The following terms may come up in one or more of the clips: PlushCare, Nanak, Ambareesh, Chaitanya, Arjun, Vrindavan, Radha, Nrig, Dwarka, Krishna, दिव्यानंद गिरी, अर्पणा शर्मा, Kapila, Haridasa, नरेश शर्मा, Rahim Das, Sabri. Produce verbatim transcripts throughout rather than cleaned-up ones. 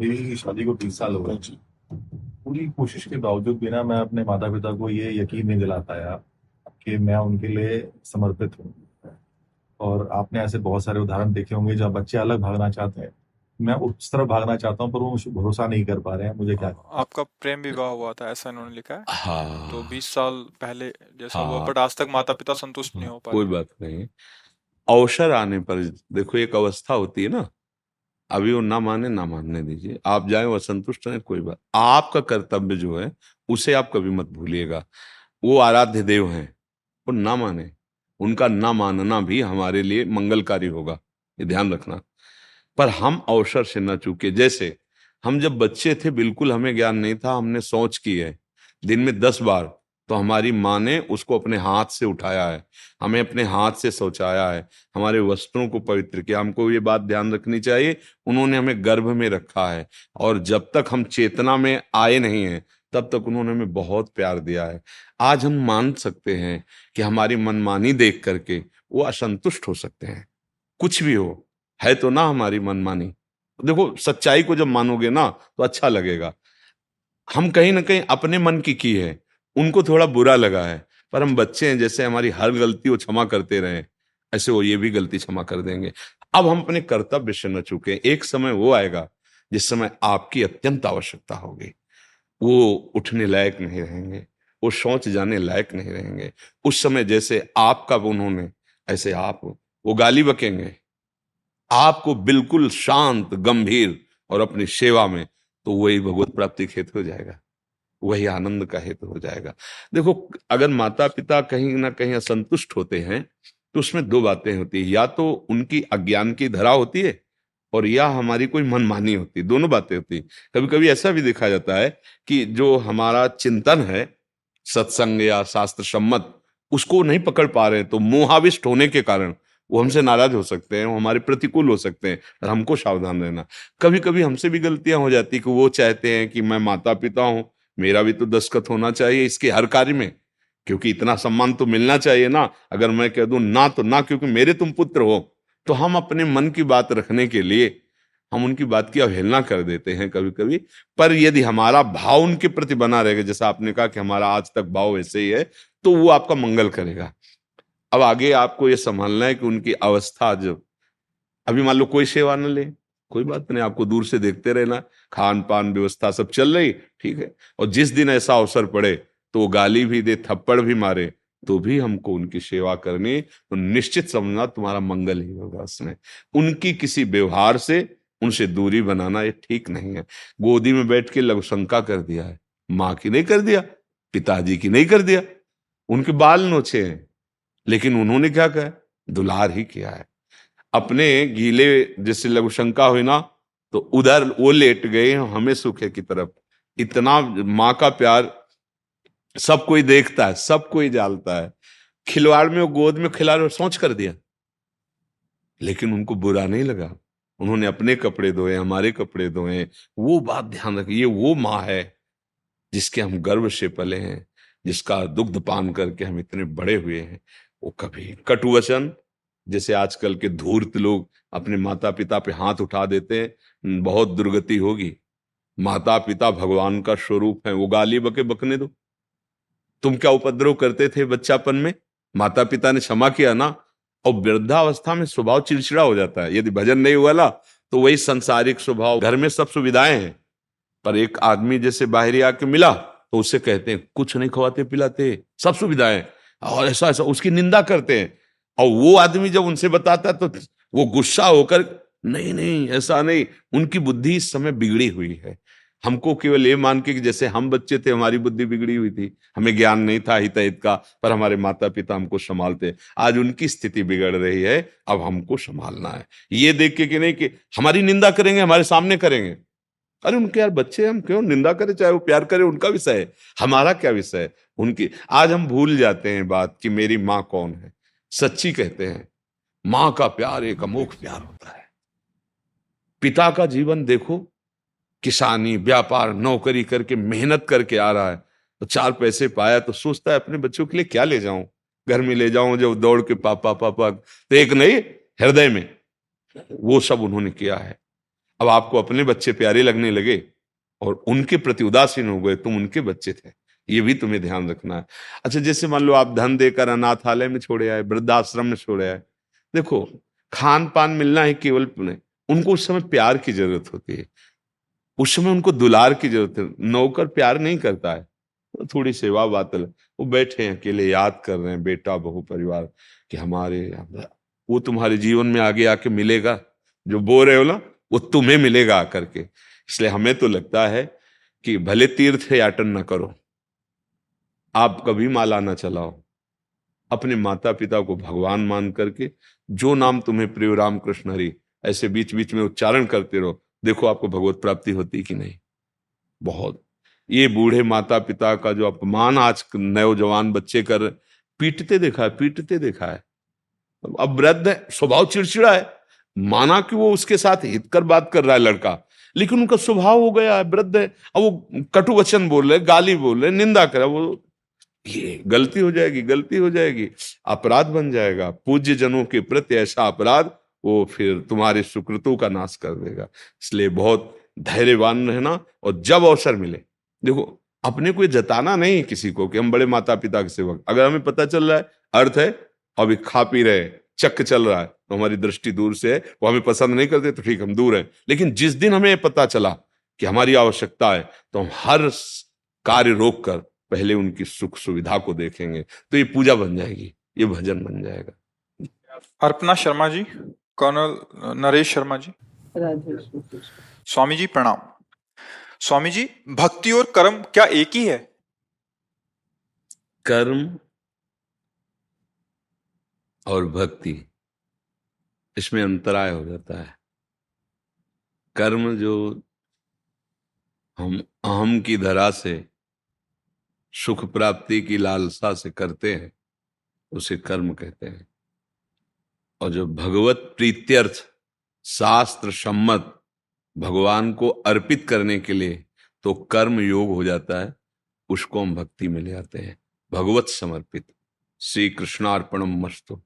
मेरी की शादी को तीन साल हो गए जी। पूरी कोशिश के बावजूद भी ना मैं अपने माता पिता को ये यकीन नहीं दिला पाया कि मैं उनके लिए समर्पित हूँ। और आपने ऐसे बहुत सारे उदाहरण देखे होंगे जहाँ बच्चे अलग भागना चाहते हैं। मैं उस तरफ भागना चाहता हूँ पर वो भरोसा नहीं कर पा रहे हैं। मुझे क्या आपका प्रेम विवाह हुआ था ऐसा इन्होंने लिखा है। हाँ। तो बीस साल पहले जैसा हुआ बट आज तक माता पिता संतुष्ट नहीं हो पाए। कोई बात नहीं, अवसर आने पर देखो एक अवस्था होती है ना, अभी वो ना माने ना मानने दीजिए, आप जाए वो संतुष्ट रहे कोई बात। आपका कर्तव्य जो है उसे आप कभी मत भूलिएगा। वो आराध्य देव हैं, वो ना माने, उनका ना मानना भी हमारे लिए मंगलकारी होगा, ये ध्यान रखना। पर हम अवसर से ना चूके। जैसे हम जब बच्चे थे बिल्कुल हमें ज्ञान नहीं था, हमने सोच की है दिन में दस बार, तो हमारी माँ ने उसको अपने हाथ से उठाया है, हमें अपने हाथ से सोचाया है, हमारे वस्त्रों को पवित्र किया। हमको ये बात ध्यान रखनी चाहिए, उन्होंने हमें गर्भ में रखा है और जब तक हम चेतना में आए नहीं हैं तब तक उन्होंने हमें बहुत प्यार दिया है। आज हम मान सकते हैं कि हमारी मनमानी देख करके वो असंतुष्ट हो सकते हैं, कुछ भी हो है तो ना हमारी मनमानी। देखो सच्चाई को जब मानोगे ना तो अच्छा लगेगा। हम कहीं ना कहीं अपने मन की की है, उनको थोड़ा बुरा लगा है, पर हम बच्चे हैं, जैसे हमारी हर गलती वो क्षमा करते रहे ऐसे वो ये भी गलती क्षमा कर देंगे। अब हम अपने कर्तव्य से न चूके। एक समय वो आएगा जिस समय आपकी अत्यंत आवश्यकता होगी, वो उठने लायक नहीं रहेंगे, वो सोच जाने लायक नहीं रहेंगे। उस समय जैसे आपका उन्होंने ऐसे आप वो गाली बकेंगे आपको, बिल्कुल शांत गंभीर और अपनी सेवा में, तो वही भगवत प्राप्ति खेत हो जाएगा, वही आनंद का हेतु हो जाएगा। देखो अगर माता पिता कहीं ना कहीं असंतुष्ट होते हैं तो उसमें दो बातें होती है, या तो उनकी अज्ञान की धरा होती है और या हमारी कोई मनमानी होती है, दोनों बातें होती हैं। कभी कभी ऐसा भी देखा जाता है कि जो हमारा चिंतन है सत्संग या शास्त्र सम्मत उसको नहीं पकड़ पा रहे हैं, तो मोहाविष्ट होने के कारण वो हमसे नाराज हो सकते हैं, वो हमारे प्रतिकूल हो सकते हैं और हमको सावधान रहना। कभी कभी हमसे भी गलतियां हो जाती कि वो चाहते हैं कि मैं माता पिता हूं, मेरा भी तो दस्तखत होना चाहिए इसके हर कार्य में, क्योंकि इतना सम्मान तो मिलना चाहिए ना। अगर मैं कह दूं ना तो ना, क्योंकि मेरे तुम पुत्र हो, तो हम अपने मन की बात रखने के लिए हम उनकी बात की अवहेलना कर देते हैं कभी कभी। पर यदि हमारा भाव उनके प्रति बना रहेगा, जैसा आपने कहा कि हमारा आज तक भाव वैसे ही है, तो वो आपका मंगल करेगा। अब आगे आपको ये संभालना है कि उनकी अवस्था जब अभी मान लो कोई सेवा न ले, कोई बात नहीं, आपको दूर से देखते रहना, खान पान व्यवस्था सब चल रही ठीक है, और जिस दिन ऐसा अवसर पड़े तो वो गाली भी दे थप्पड़ भी मारे तो भी हमको उनकी सेवा करनी, तो निश्चित समझना तुम्हारा मंगल ही होगा। उसमें उनकी किसी व्यवहार से उनसे दूरी बनाना ये ठीक नहीं है। गोदी में बैठ के लघुशंका कर दिया है, माँ की नहीं कर दिया, पिताजी की नहीं कर दिया, उनके बाल नोचे हैं, लेकिन उन्होंने क्या कहा दुलार ही किया है। अपने गीले जिससे लघुशंका हुई ना, तो उधर वो लेट गए हमें सूखे की तरफ। इतना माँ का प्यार सब कोई देखता है, सब कोई जानता है। खिलवाड़ में वो गोद में खिला रहे, सोच कर दिया, लेकिन उनको बुरा नहीं लगा। उन्होंने अपने कपड़े धोए, हमारे कपड़े धोए। वो बात ध्यान रखिए, ये वो माँ है जिसके हम गर्व से पले हैं, जिसका दुग्ध पान करके हम इतने बड़े हुए हैं। वो कभी कटुवचन, जैसे आजकल के धूर्त लोग अपने माता पिता पे हाथ उठा देते हैं, बहुत दुर्गति होगी। माता पिता भगवान का स्वरूप है, वो गाली बके बकने दो। तुम क्या उपद्रव करते थे बच्चापन में, माता पिता ने क्षमा किया ना। और वृद्धावस्था में स्वभाव चिड़चिड़ा हो जाता है, यदि भजन नहीं हुआ ना, तो वही संसारिक स्वभाव। घर में सब सुविधाएं हैं, पर एक आदमी जैसे बाहरी आके मिला तो उससे कहते हैं कुछ नहीं खवाते पिलाते, सब सुविधाएं, और ऐसा ऐसा उसकी निंदा करते हैं। और वो आदमी जब उनसे बताता तो वो गुस्सा होकर, नहीं नहीं ऐसा नहीं। उनकी बुद्धि इस समय बिगड़ी हुई है। हमको केवल ये मान के कि जैसे हम बच्चे थे हमारी बुद्धि बिगड़ी हुई थी, हमें ज्ञान नहीं था हित हित का, पर हमारे माता पिता हमको संभालते। आज उनकी स्थिति बिगड़ रही है, अब हमको संभालना है। ये देख के कि नहीं कि हमारी निंदा करेंगे, हमारे सामने करेंगे। अरे उनके यार बच्चे, हम क्यों निंदा करें? चाहे वो प्यार करे, उनका विषय है, हमारा क्या विषय है उनकी। आज हम भूल जाते हैं बात कि मेरी माँ कौन है। सच्ची कहते हैं माँ का प्यार एक अमोघ प्यार होता है। पिता का जीवन देखो, किसानी, व्यापार, नौकरी करके मेहनत करके आ रहा है, तो चार पैसे पाया तो सोचता है अपने बच्चों के लिए क्या ले जाऊं, घर में ले जाऊं। जब दौड़ के पापा पापा, तो एक नहीं हृदय में वो सब उन्होंने किया है। अब आपको अपने बच्चे प्यारे लगने लगे और उनके प्रति उदासीन हो गए। तुम उनके बच्चे थे, ये भी तुम्हें ध्यान रखना है। अच्छा, जैसे मान लो आप धन देकर अनाथालय में छोड़े आए, वृद्धाश्रम में छोड़े आए, देखो खान पान मिलना है केवल। उनको उस समय प्यार की जरूरत होती है, उस समय उनको दुलार की जरूरत है। नौकर प्यार नहीं करता है, थोड़ी सेवा बातल। वो बैठे हैं अकेले, याद कर रहे हैं बेटा बहु परिवार कि हमारे। वो तुम्हारे जीवन में आगे आके मिलेगा, जो बो रहे हो ना वो तुम्हें मिलेगा आकर के। इसलिए हमें तो लगता है कि भले तीर्थ याटन न करो, आप कभी माला ना चलाओ, अपने माता पिता को भगवान मान करके जो नाम तुम्हें प्रिय राम कृष्ण हरि ऐसे बीच बीच में उच्चारण करते रहो। देखो आपको भगवत प्राप्ति होती कि नहीं। बहुत ये बूढ़े माता पिता का जो अपमान आज नौजवान बच्चे कर पीटते देखा है, पीटते देखा है। अब वृद्ध है, स्वभाव चिड़चिड़ा है। माना कि वो उसके साथ हित कर बात कर रहा है लड़का, लेकिन उनका स्वभाव हो गया है, वृद्ध है। अब वो कटु वचन बोल रहे, गाली बोल रहे, निंदा कर रहे। वो ये गलती हो जाएगी, गलती हो जाएगी, अपराध बन जाएगा। पूज्य जनों के प्रति ऐसा अपराध वो फिर तुम्हारे सुकृतों का नाश कर देगा। इसलिए बहुत धैर्यवान रहना, और जब अवसर मिले देखो अपने को ये जताना नहीं किसी को कि हम बड़े माता पिता के सेवक। अगर हमें पता चल रहा है अर्थ है, अभी खा पी रहे, चक्कर चल रहा है, तो हमारी दृष्टि दूर से है, वो हमें पसंद नहीं करते तो ठीक, हम दूर हैं। लेकिन जिस दिन हमें पता चला कि हमारी आवश्यकता है, तो हम हर कार्य रोक कर पहले उनकी सुख सुविधा को देखेंगे। तो ये पूजा बन जाएगी, ये भजन बन जाएगा। अर्पणा शर्मा जी, कर्नल नरेश शर्मा जी, स्वामी जी प्रणाम। स्वामी जी, भक्ति और कर्म क्या एक ही है? कर्म और भक्ति, इसमें अंतराय हो जाता है। कर्म जो हम अहम की धरा से सुख प्राप्ति की लालसा से करते हैं उसे कर्म कहते हैं, और जो भगवत प्रीत्यर्थ शास्त्र सम्मत भगवान को अर्पित करने के लिए तो कर्म योग हो जाता है, उसको हम भक्ति में ले आते हैं। भगवत समर्पित श्री कृष्णार्पणम मस्तु,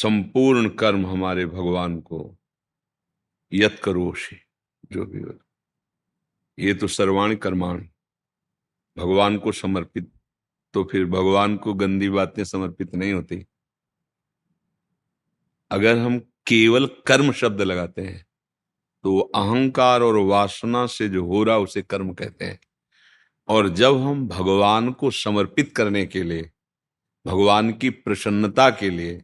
संपूर्ण कर्म हमारे भगवान को यत करोषि, जो भी हो, ये तो सर्वाणि कर्माणि भगवान को समर्पित। तो फिर भगवान को गंदी बातें समर्पित नहीं होती। अगर हम केवल कर्म शब्द लगाते हैं तो अहंकार और वासना से जो हो रहा उसे कर्म कहते हैं। और जब हम भगवान को समर्पित करने के लिए, भगवान की प्रसन्नता के लिए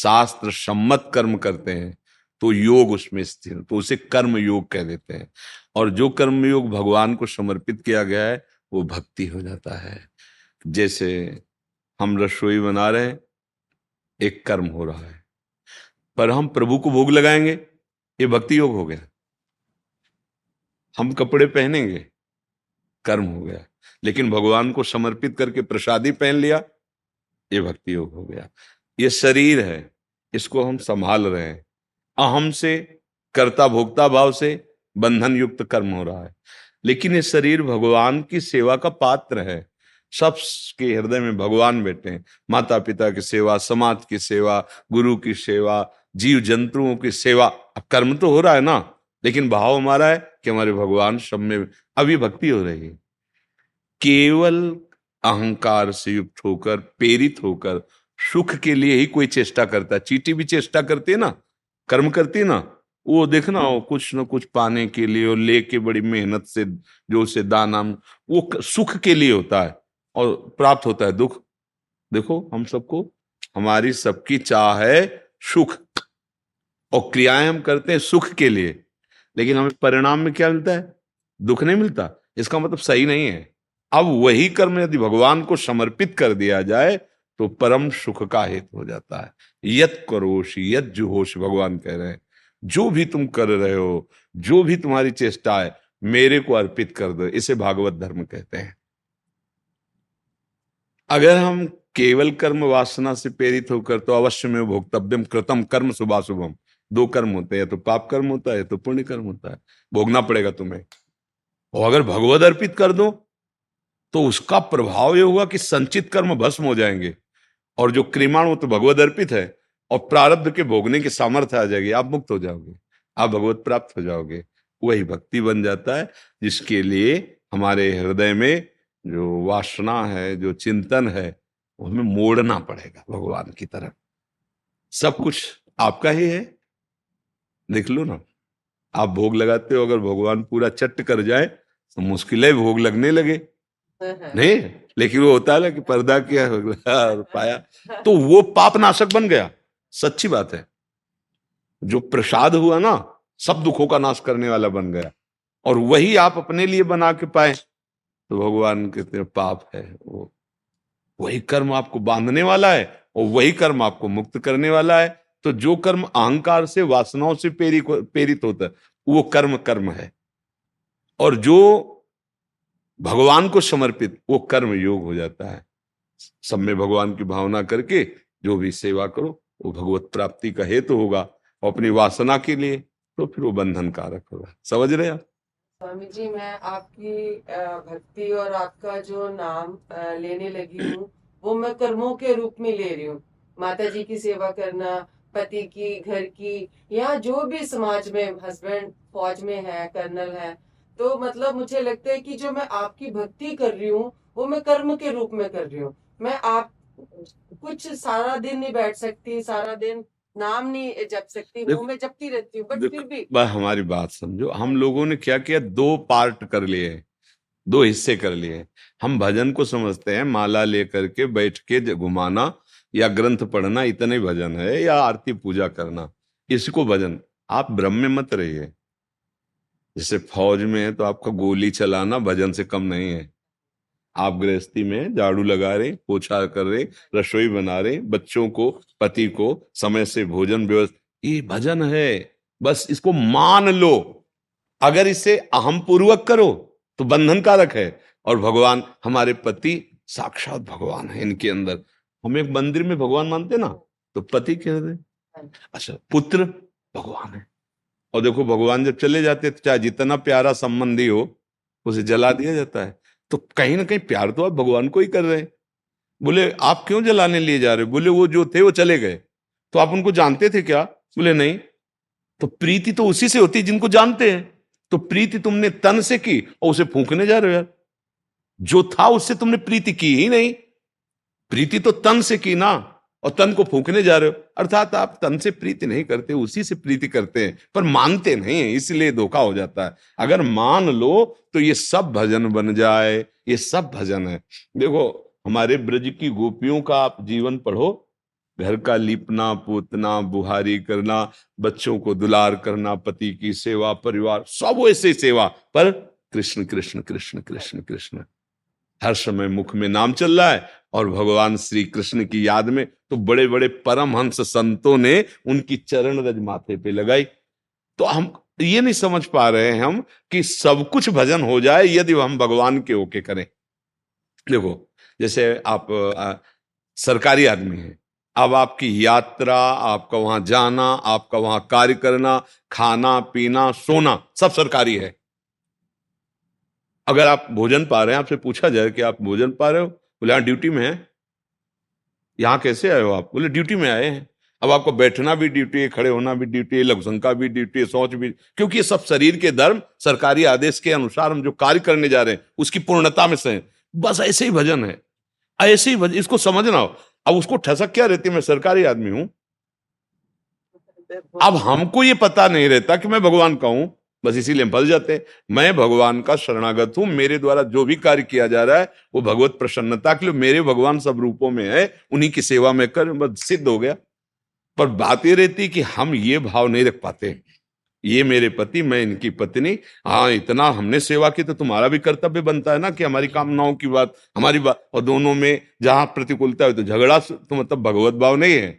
शास्त्र सम्मत कर्म करते हैं तो योग उसमें स्थिर, तो उसे कर्म योग कह देते हैं। और जो कर्म योग भगवान को समर्पित किया गया है वो भक्ति हो जाता है। जैसे हम रसोई बना रहे हैं, एक कर्म हो रहा है, पर हम प्रभु को भोग लगाएंगे, ये भक्ति योग हो गया। हम कपड़े पहनेंगे, कर्म हो गया। लेकिन भगवान को समर्पित करके प्रसादी पहन लिया, ये भक्ति योग हो गया। ये शरीर है, इसको हम संभाल रहे हैं, अहम से कर्ता भोक्ता भाव से बंधन युक्त कर्म हो रहा है। लेकिन ये शरीर भगवान की सेवा का पात्र है। सबके हृदय में भगवान बैठे हैं। माता पिता की सेवा, समाज की सेवा, गुरु की सेवा, जीव जंतुओं की सेवा। कर्म तो हो रहा है ना, लेकिन भाव हमारा है कि हमारे भगवान सब में अभी भक्ति हो रही है। केवल अहंकार से युक्त होकर, प्रेरित होकर सुख के लिए ही कोई चेष्टा करता है। चींटी भी चेष्टा करती है ना, कर्म करती है ना, वो देखना हो कुछ ना कुछ पाने के लिए, और लेके बड़ी मेहनत से जो उसे दाना, वो सुख के लिए होता है और प्राप्त होता है दुख। देखो हम सबको, हमारी सबकी चाह है सुख, और क्रियाएं हम करते हैं सुख के लिए, लेकिन हमें परिणाम में क्या मिलता है? दुख नहीं मिलता। इसका मतलब सही नहीं है। अब वही कर्म यदि भगवान को समर्पित कर दिया जाए तो परम सुख का हेतु हो जाता है। यत करोषि यत जुहोष, भगवान कह रहे हैं जो भी तुम कर रहे हो, जो भी तुम्हारी चेष्टा है, मेरे को अर्पित कर दो। इसे भागवत धर्म कहते हैं। अगर हम केवल कर्म वासना से प्रेरित होकर, तो अवश्य में भोक्तव्यम कृतम कर्म शुभाशुभम, दो कर्म होते हैं, तो पाप कर्म होता है तो पुण्य कर्म होता है, भोगना पड़ेगा तुम्हें। और अगर भगवत अर्पित कर दो तो उसका प्रभाव ये होगा कि संचित कर्म भस्म हो जाएंगे, और जो क्रिमाण वो तो भगवत अर्पित है, और प्रारब्ध के भोगने की सामर्थ्य आ जाएगी। आप मुक्त हो जाओगे, आप भगवत प्राप्त हो जाओगे। वही भक्ति बन जाता है जिसके लिए हमारे हृदय में जो वासना है, जो चिंतन है, हमें मोड़ना पड़ेगा भगवान की तरफ। सब कुछ आपका ही है, देख लो ना। आप भोग लगाते हो, अगर भगवान पूरा चट कर जाए तो मुश्किल है, भोग लगने लगे नहीं। लेकिन वो होता है ना कि पर्दा किया और पाया, तो वो पाप नाशक बन गया। सच्ची बात है, जो प्रसाद हुआ ना, सब दुखों का नाश करने वाला बन गया। और वही आप अपने लिए बना के पाए तो भगवान कहते हैं पाप है वो। वही कर्म आपको बांधने वाला है और वही कर्म आपको मुक्त करने वाला है। तो जो कर्म अहंकार से, वासनाओं से प्रेरित होता है, वो कर्म कर्म है, और जो भगवान को समर्पित, वो कर्म योग हो जाता है। सब में भगवान की भावना करके जो भी सेवा करो, वो भगवत प्राप्ति का हेतु तो होगा, और अपनी वासना के लिए तो फिर वो बंधन कारक होगा। समझ रहे आप? स्वामी जी, मैं आपकी भक्ति और आपका जो नाम लेने लगी हूँ, वो मैं कर्मों के रूप में ले रही हूँ। माता जी की सेवा करना, पति की, घर की, या जो भी समाज में हस्बैंड फौज में है, कर्नल है, तो मतलब मुझे लगता है कि जो मैं आपकी भक्ति कर रही हूँ वो मैं कर्म के रूप में कर रही हूँ। मैं आप कुछ सारा दिन नहीं बैठ सकती, सारा दिन नाम नहीं जप सकती, मुंह में जपती रहती हूँ, बट फिर भी। बस हमारी बात समझो, हम लोगों ने क्या किया, दो पार्ट कर लिए, दो हिस्से कर लिए। हम भजन को समझते हैं माला लेकर के बैठ के घुमाना, या ग्रंथ पढ़ना, इतने भजन है, या आरती पूजा करना, इसको भजन। आप ब्रह्म में मत रहिए। जैसे फौज में है तो आपका गोली चलाना भजन से कम नहीं है। आप गृहस्थी में झाड़ू लगा रहे, पोछा कर रहे, रसोई बना रहे, बच्चों को, पति को समय से भोजन व्यवस्था, ये भजन है। बस इसको मान लो। अगर इसे अहम पूर्वक करो तो बंधन कारक है। और भगवान, हमारे पति साक्षात भगवान है, इनके अंदर हम एक मंदिर में भगवान मानते ना, तो पति कह रहे, अच्छा पुत्र भगवान है। और देखो भगवान जब चले जाते तो चाहे जितना प्यारा संबंधी हो, उसे जला दिया जाता है। तो कहीं ना कहीं प्यार तो आप भगवान को ही कर रहे हैं। बोले आप क्यों जलाने लिए जा रहे हो? बोले वो जो थे वो चले गए। तो आप उनको जानते थे क्या? बोले नहीं। तो प्रीति तो उसी से होती जिनको जानते हैं। तो प्रीति तुमने तन से की और उसे फूंकने जा रहे हो। यार जो था उससे तुमने प्रीति की ही नहीं, प्रीति तो तन से की ना, और तन को फूंकने जा रहे हो। अर्थात आप तन से प्रीति नहीं करते, उसी से प्रीति करते हैं, पर मानते नहीं है, इसलिए धोखा हो जाता है। अगर मान लो तो ये सब भजन बन जाए, ये सब भजन है। देखो हमारे ब्रज की गोपियों का आप जीवन पढ़ो, घर का लीपना पोतना, बुहारी करना, बच्चों को दुलार करना, पति की सेवा, परिवार, सब वैसे सेवा, पर कृष्ण कृष्ण कृष्ण कृष्ण कृष्ण। हर समय मुख में नाम चल रहा है और भगवान श्री कृष्ण की याद में। तो बड़े बड़े परमहंस संतों ने उनकी चरण रज माथे पे लगाई। तो हम ये नहीं समझ पा रहे हैं हम कि सब कुछ भजन हो जाए यदि हम भगवान के ओके करें। देखो जैसे आप आ, सरकारी आदमी हैं, अब आपकी यात्रा, आपका वहां जाना, आपका वहां कार्य करना, खाना पीना सोना सब सरकारी है। अगर आप भोजन पा रहे हैं, आपसे पूछा जाए कि आप भोजन पा रहे हो, बोले हाँ ड्यूटी में है। यहाँ कैसे आए हो आप? बोले ड्यूटी में आए हैं। अब आपको बैठना भी ड्यूटी है, खड़े होना भी ड्यूटी है, लघुशंका भी ड्यूटी है, सोच भी, क्योंकि ये सब शरीर के धर्म सरकारी आदेश के अनुसार हम जो कार्य करने जा रहे हैं उसकी पूर्णता में से। बस ऐसे ही भजन है, ऐसे ही भजन, इसको समझना हो। अब उसको ठसक क्या रहती है, मैं सरकारी आदमी हूं, अब हमको ये पता नहीं रहता कि मैं भगवान का हूं, बस इसीलिए हम फंस जाते हैं। मैं भगवान का शरणागत हूं, मेरे द्वारा जो भी कार्य किया जा रहा है वो भगवत प्रसन्नता के लिए, मेरे भगवान सब रूपों में है, उन्हीं की सेवा में कर, बस सिद्ध हो गया। पर बात ये रहती कि हम ये भाव नहीं रख पाते, ये मेरे पति, मैं इनकी पत्नी, हाँ इतना हमने सेवा की तो तुम्हारा भी कर्तव्य बनता है ना कि हमारी कामनाओं की बात, हमारी बात, और दोनों में जहां प्रतिकूलता है तो झगड़ा, तो मतलब भगवत भाव नहीं है,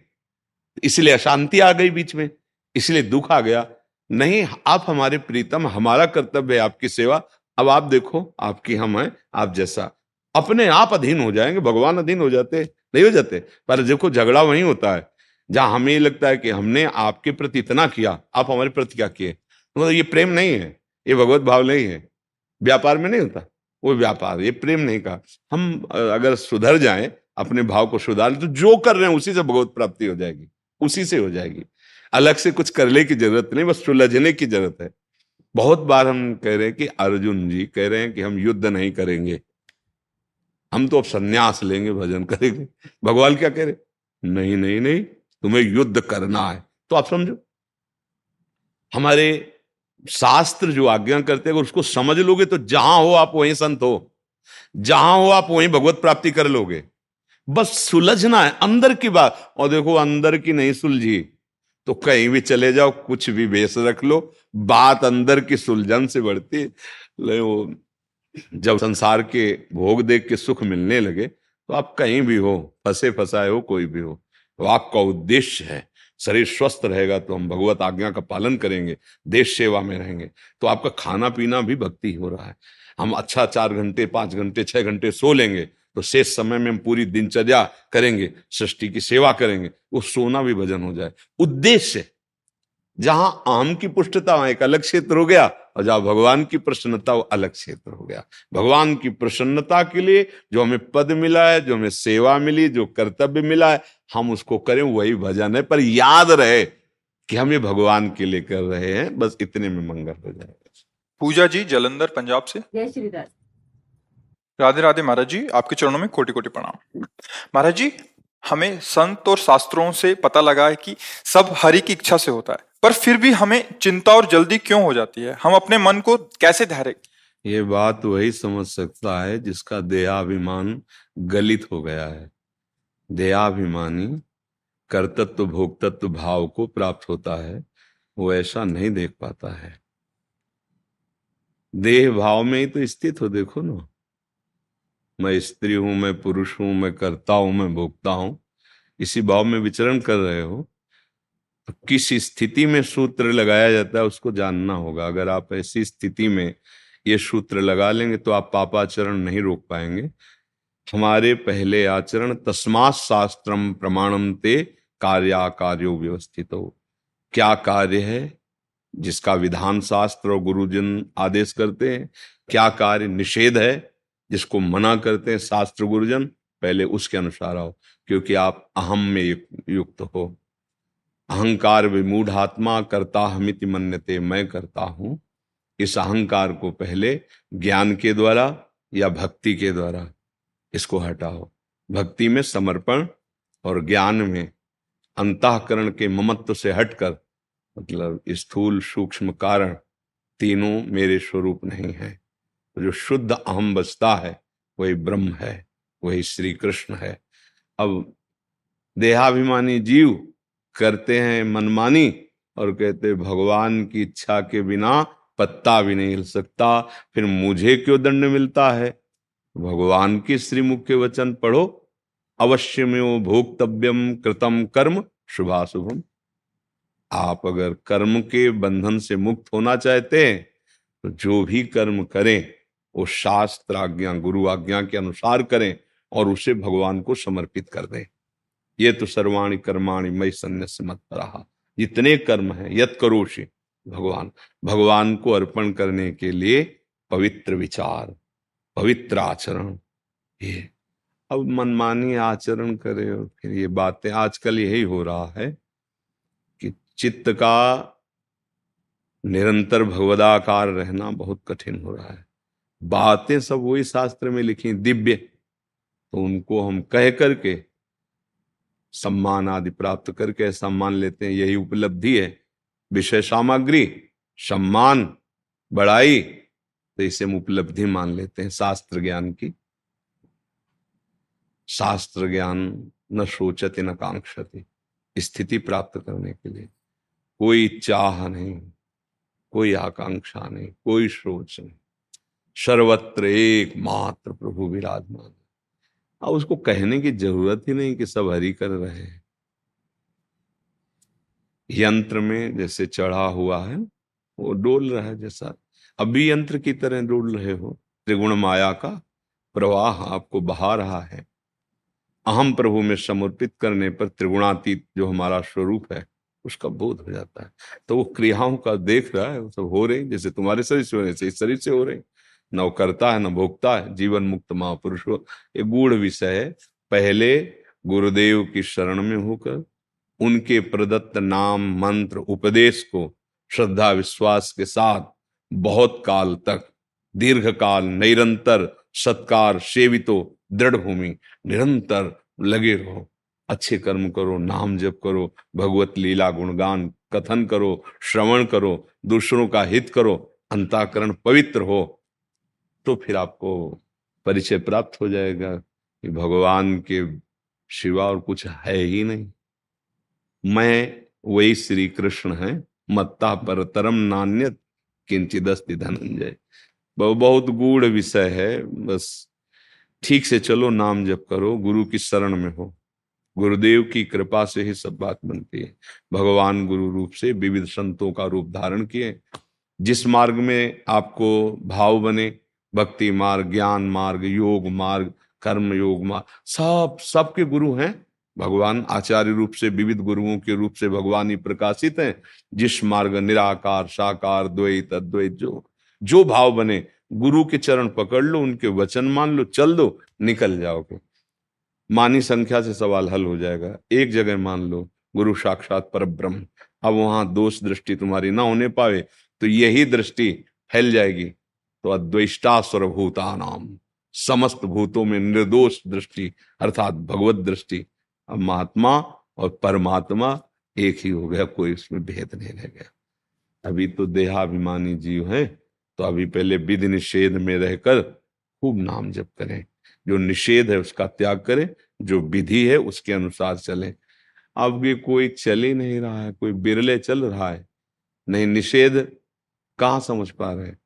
इसलिए अशांति आ गई बीच में, इसलिए दुख आ गया। नहीं, आप हमारे प्रीतम, हमारा कर्तव्य है आपकी सेवा। अब आप देखो आपकी हम हैं, आप जैसा अपने आप अधीन हो जाएंगे, भगवान अधीन हो जाते नहीं हो जाते। पर देखो झगड़ा वहीं होता है जहां हमें लगता है कि हमने आपके प्रति इतना किया, आप हमारे प्रति क्या किए, मतलब ये प्रेम नहीं है, ये भगवत भाव नहीं है। व्यापार में नहीं होता वो व्यापार, ये प्रेम नहीं का। हम अगर सुधर जाएं, अपने भाव को सुधार लें, तो जो कर रहे हैं उसी से भगवत प्राप्ति हो जाएगी, उसी से हो जाएगी, अलग से कुछ करने की जरूरत नहीं, बस सुलझने की जरूरत है। बहुत बार हम कह रहे हैं कि अर्जुन जी कह रहे हैं कि हम युद्ध नहीं करेंगे, हम तो अब संन्यास लेंगे, भजन करेंगे। भगवान क्या कह रहे, नहीं नहीं नहीं तुम्हें युद्ध करना है। तो आप समझो हमारे शास्त्र जो आज्ञा करते हैं अगर उसको समझ लोगे तो जहां हो आप वहीं संत हो, जहां हो आप वहीं भगवत प्राप्ति कर लोगे। बस सुलझना है अंदर की बात, और देखो अंदर की नहीं सुलझी तो कहीं भी चले जाओ, कुछ भी भेष रख लो, बात अंदर की सुलझन से बढ़ती। जब संसार के भोग देख के सुख मिलने लगे तो आप कहीं भी हो, फंसे फंसाए हो, कोई भी हो, वाक का उद्देश्य है शरीर स्वस्थ रहेगा तो हम भगवत आज्ञा का पालन करेंगे, देश सेवा में रहेंगे, तो आपका खाना पीना भी भक्ति हो रहा है। हम अच्छा चार घंटे पांच घंटे छह घंटे सो लेंगे तो शेष समय में हम पूरी दिनचर्या करेंगे, सृष्टि की सेवा करेंगे, वो सोना भी भजन हो जाए। उद्देश्य जहां आम की पुष्टता वहां एक अलग क्षेत्र हो गया, और जहां भगवान की प्रसन्नता वो अलग क्षेत्र हो गया। भगवान की प्रसन्नता के लिए जो हमें पद मिला है, जो हमें सेवा मिली, जो कर्तव्य मिला है, हम उसको करें, वही भजन है। पर याद रहे कि हम ये भगवान के लिए कर रहे हैं, बस इतने में मंगल हो जाएगा। पूजा जी जलंधर पंजाब से, जय श्री राधे। राधे राधे महाराज जी, आपके चरणों में कोटि कोटि प्रणाम। महाराज जी, हमें संत और शास्त्रों से पता लगा है कि सब हरि की इच्छा से होता है, पर फिर भी हमें चिंता और जल्दी क्यों हो जाती है, हम अपने मन को कैसे धैर्य? ये बात वही समझ सकता है जिसका देहाभिमान गलित हो गया है। देहाभिमानी कर्तत्व भोक्तत्व भाव को प्राप्त होता है, वो ऐसा नहीं देख पाता है, देह भाव में ही तो स्थित हो। देखो ना, मैं स्त्री हूं, मैं पुरुष हूं, मैं करता हूं, मैं भोगता हूं, इसी भाव में विचरण कर रहे हो। तो किस स्थिति में सूत्र लगाया जाता है उसको जानना होगा। अगर आप ऐसी स्थिति में ये सूत्र लगा लेंगे तो आप पापाचरण नहीं रोक पाएंगे। हमारे पहले आचरण तस्मात् शास्त्रम प्रमाणम ते कार्याकार्यो व्यवस्थितो। क्या कार्य है जिसका विधान शास्त्र और गुरुजन आदेश करते हैं, क्या कार्य निषेध है जिसको मना करते हैं शास्त्र गुरुजन, पहले उसके अनुसार आओ। क्योंकि आप अहम में युक्त हो, अहंकार विमूढ़ आत्मा करता हमिति मन्यते, मैं करता हूं, इस अहंकार को पहले ज्ञान के द्वारा या भक्ति के द्वारा इसको हटाओ। भक्ति में समर्पण और ज्ञान में अंतःकरण के ममत्व से हटकर, मतलब स्थूल सूक्ष्म कारण तीनों मेरे स्वरूप नहीं है। जो शुद्ध अहम बसता है वही ब्रह्म है, वही श्री कृष्ण है। अब देहाभिमानी जीव करते हैं मनमानी और कहते भगवान की इच्छा के बिना पत्ता भी नहीं हिल सकता, फिर मुझे क्यों दंड मिलता है। भगवान के श्रीमुख के वचन पढ़ो, अवश्यमेव भोक्तव्यम कृतम कर्म शुभाशुभम। आप अगर कर्म के बंधन से मुक्त होना चाहते हैं तो जो भी कर्म करें वो शास्त्र आज्ञा गुरु आज्ञा के अनुसार करें और उसे भगवान को समर्पित कर दें। ये तो सर्वाणि कर्माणि मयि सन्न्यस्य मत्पराः, जितने कर्म हैं यत् करोषि भगवान, भगवान को अर्पण करने के लिए पवित्र विचार, पवित्र आचरण। ये अब मनमानी आचरण करे और फिर ये बातें, आजकल यही हो रहा है कि चित्त का निरंतर भगवदाकार रहना बहुत कठिन हो रहा है। बातें सब वही शास्त्र में लिखी दिव्य, तो उनको हम कह करके सम्मान आदि प्राप्त करके ऐसा मान लेते हैं यही उपलब्धि है। विषय सामग्री, सम्मान, बड़ाई, तो इसे हम उपलब्धि मान लेते हैं शास्त्र ज्ञान की। शास्त्र ज्ञान न सोचते न कांक्षते, स्थिति प्राप्त करने के लिए कोई चाह नहीं, कोई आकांक्षा नहीं, कोई सोच नहीं, सर्वत्र एकमात्र प्रभु विराजमान। अब उसको कहने की जरूरत ही नहीं कि सब हरि कर रहे हैं। यंत्र में जैसे चढ़ा हुआ है वो डोल रहा है, जैसा अभी यंत्र की तरह डोल रहे हो। त्रिगुण माया का प्रवाह आपको बहा रहा है। अहम प्रभु में समर्पित करने पर त्रिगुणातीत जो हमारा स्वरूप है उसका बोध हो जाता है। तो वो क्रियाओं का देख रहा है, वो सब हो रही, जैसे तुम्हारे शरीर से होने से इस शरीर से हो रही। न वो करता है न भोगता है, जीवन मुक्त महापुरुष हो। ये गूढ़ विषय है। पहले गुरुदेव की शरण में होकर उनके प्रदत्त नाम मंत्र उपदेश को श्रद्धा विश्वास के साथ बहुत काल तक, दीर्घ काल निरंतर सत्कार सेवितो दृढ़ भूमि, निरंतर लगे रहो, अच्छे कर्म करो, नाम जप करो, भगवत लीला गुणगान कथन करो, श्रवण करो, दूसरों का हित करो, अंतःकरण पवित्र हो, तो फिर आपको परिचय प्राप्त हो जाएगा कि भगवान के सिवा और कुछ है ही नहीं। मैं वही श्री कृष्ण है, मत्तः परतरम नान्यत् किंचिदस्ति धनंजय। बहुत गूढ़ विषय है, बस ठीक से चलो, नाम जप करो, गुरु की शरण में हो। गुरुदेव की कृपा से ही सब बात बनती है। भगवान गुरु रूप से विविध संतों का रूप धारण किए। जिस मार्ग में आपको भाव बने, भक्ति मार्ग, ज्ञान मार्ग, योग मार्ग, कर्म योग मार्ग, सब सबके गुरु हैं भगवान। आचार्य रूप से विविध गुरुओं के रूप से भगवान ही प्रकाशित हैं। जिस मार्ग, निराकार साकार द्वैत अद्वैत, जो जो भाव बने, गुरु के चरण पकड़ लो, उनके वचन मान लो, चल दो, निकल जाओगे। मानी संख्या से सवाल हल हो जाएगा। एक जगह मान लो गुरु साक्षात परब्रह्म, अब वहां दोष दृष्टि तुम्हारी ना होने पावे, तो यही दृष्टि फैल जाएगी। तो अद्वैष्टा सर्वभूतानाम, समस्त भूतों में निर्दोष दृष्टि अर्थात भगवत दृष्टि। अब महात्मा और परमात्मा एक ही हो गया, कोई उसमें भेद नहीं रह गया। अभी तो देहाभिमानी जीव हैं, तो अभी पहले विधि निषेध में रहकर खूब नाम जप करें, जो निषेध है उसका त्याग करें, जो विधि है उसके अनुसार चलें। अब ये कोई चल ही नहीं रहा है, कोई बिरले चल रहा है, नहीं निषेध कहाँ समझ पा रहे हैं।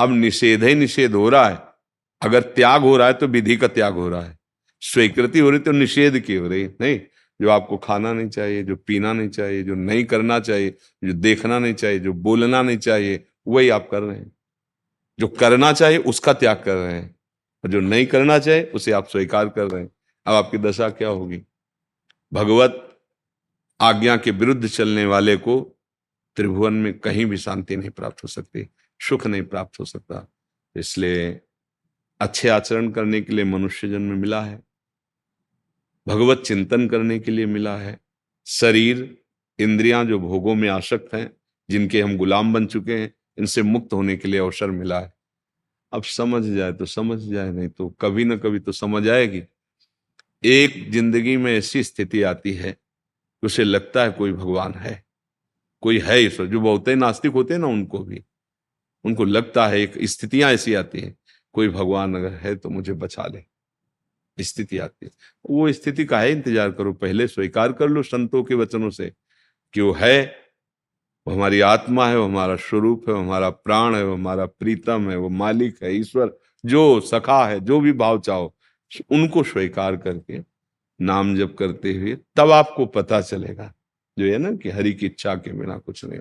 अब निषेध ही निषेध हो रहा है, अगर त्याग हो रहा है तो विधि का त्याग हो रहा है, स्वीकृति हो रही तो निषेध की हो रही है। नहीं, जो आपको खाना नहीं चाहिए, जो पीना नहीं चाहिए, जो नहीं करना चाहिए, जो देखना नहीं चाहिए, जो बोलना नहीं चाहिए, वही आप कर रहे हैं। जो करना चाहिए उसका त्याग कर रहे हैं और जो नहीं करना चाहिए उसे आप स्वीकार कर रहे हैं। अब आपकी दशा क्या होगी? भगवत आज्ञा के विरुद्ध चलने वाले को त्रिभुवन में कहीं भी शांति नहीं प्राप्त हो सकती, सुख नहीं प्राप्त हो सकता। इसलिए अच्छे आचरण करने के लिए मनुष्य जन्म मिला है, भगवत चिंतन करने के लिए मिला है। शरीर इंद्रियां जो भोगों में आसक्त हैं, जिनके हम गुलाम बन चुके हैं, इनसे मुक्त होने के लिए अवसर मिला है। अब समझ जाए तो समझ जाए, नहीं तो कभी ना कभी तो समझ आएगी। एक जिंदगी में ऐसी स्थिति आती है कि उसे लगता है कोई भगवान है, कोई है ईश्वर। जो बहुत नास्तिक होते हैं ना, उनको भी उनको लगता है, एक स्थितियां ऐसी आती हैं कोई भगवान अगर है तो मुझे बचा ले, स्थिति आती है। वो स्थिति का है इंतजार करो, पहले स्वीकार कर लो संतों के वचनों से कि वो है, वो हमारी आत्मा है, वो हमारा स्वरूप है, वो हमारा प्राण है, वो हमारा प्रीतम है, वो मालिक है, ईश्वर जो सखा है, जो भी भाव चाहो उनको स्वीकार करके नाम जप करते हुए, तब आपको पता चलेगा जो है ना कि हरि की इच्छा के बिना कुछ नहीं।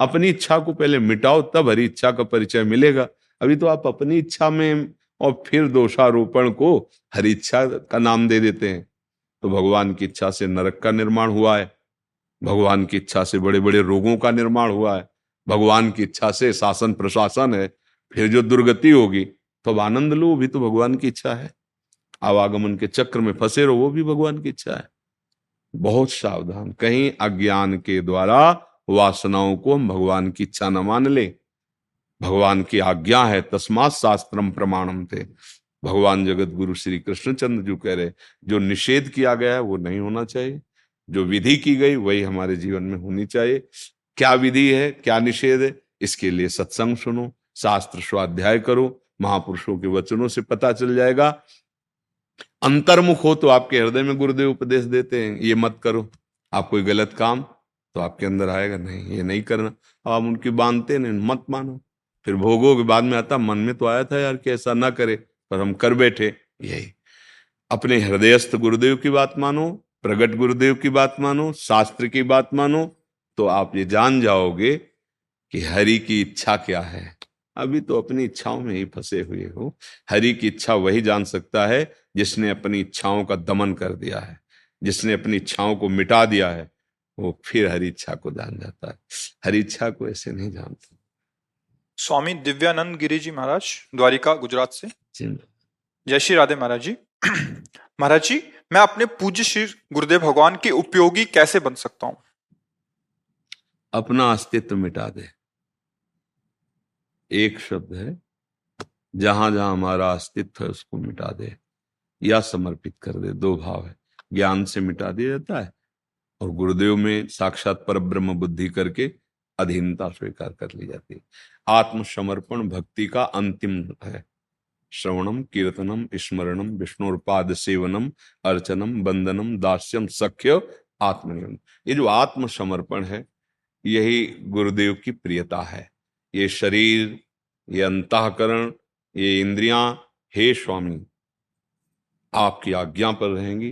अपनी इच्छा को पहले मिटाओ, तब हरि इच्छा का परिचय मिलेगा। अभी तो आप अपनी इच्छा में और फिर दोषारोपण को हरि इच्छा का नाम दे देते हैं। तो भगवान की इच्छा से नरक का निर्माण हुआ है, भगवान की इच्छा से बड़े बड़े रोगों का निर्माण हुआ है, भगवान की इच्छा से शासन प्रशासन है, फिर जो दुर्गति होगी। तो आनंद लो, भी तो भगवान की इच्छा है। आवागमन के चक्र में फंसे रहो, वो भी भगवान की इच्छा है। बहुत सावधान, कहीं अज्ञान के द्वारा वासनाओं को हम भगवान की इच्छा न मान ले। भगवान की आज्ञा है, तस्मात् शास्त्रम प्रमाणम थे। भगवान जगत गुरु श्री कृष्णचंद्र जी कह रहे, जो निषेध किया गया है वो नहीं होना चाहिए, जो विधि की गई वही हमारे जीवन में होनी चाहिए। क्या विधि है, क्या निषेध है, इसके लिए सत्संग सुनो, शास्त्र स्वाध्याय करो, महापुरुषों के वचनों से पता चल जाएगा। अंतर्मुख हो तो आपके हृदय में गुरुदेव उपदेश देते हैं, ये मत करो। आप कोई गलत काम तो आपके अंदर आएगा, नहीं ये नहीं करना। अब आप उनकी बांधते नहीं, मत मानो, फिर भोगोगे। बाद में आता मन में तो आया था यार कि ऐसा ना करे, पर हम कर बैठे। यही अपने हृदयस्थ गुरुदेव की बात मानो, प्रगट गुरुदेव की बात मानो, शास्त्र की बात मानो, तो आप ये जान जाओगे कि हरि की इच्छा क्या है। अभी तो अपनी इच्छाओं में ही फंसे हुए हो। हरि की इच्छा वही जान सकता है जिसने अपनी इच्छाओं का दमन कर दिया है, जिसने अपनी इच्छाओं को मिटा दिया है, वो फिर हरि इच्छा को जान जाता है। हरि इच्छा को ऐसे नहीं जानता। स्वामी दिव्यानंद गिरी जी महाराज, द्वारिका, गुजरात से। जय श्री राधे महाराज जी। महाराज जी, मैं अपने पूज्य श्री गुरुदेव भगवान के उपयोगी कैसे बन सकता हूँ? अपना अस्तित्व मिटा दे। एक शब्द है, जहां जहां हमारा अस्तित्व है उसको मिटा दे या समर्पित कर दे। दो भाव है, ज्ञान से मिटा दिया जाता है और गुरुदेव में साक्षात परब्रह्म बुद्धि करके अधीनता स्वीकार कर ली जाती है। आत्मसमर्पण भक्ति का अंतिम है। श्रवणम कीर्तनम स्मरणम विष्णुपाद सेवनम अर्चनम बंदनम दास्यम सख्य आत्मनियम। ये जो आत्मसमर्पण है, यही गुरुदेव की प्रियता है। ये शरीर, ये अंतःकरण, ये इंद्रियां, हे स्वामी आपकी आज्ञा पर रहेंगी।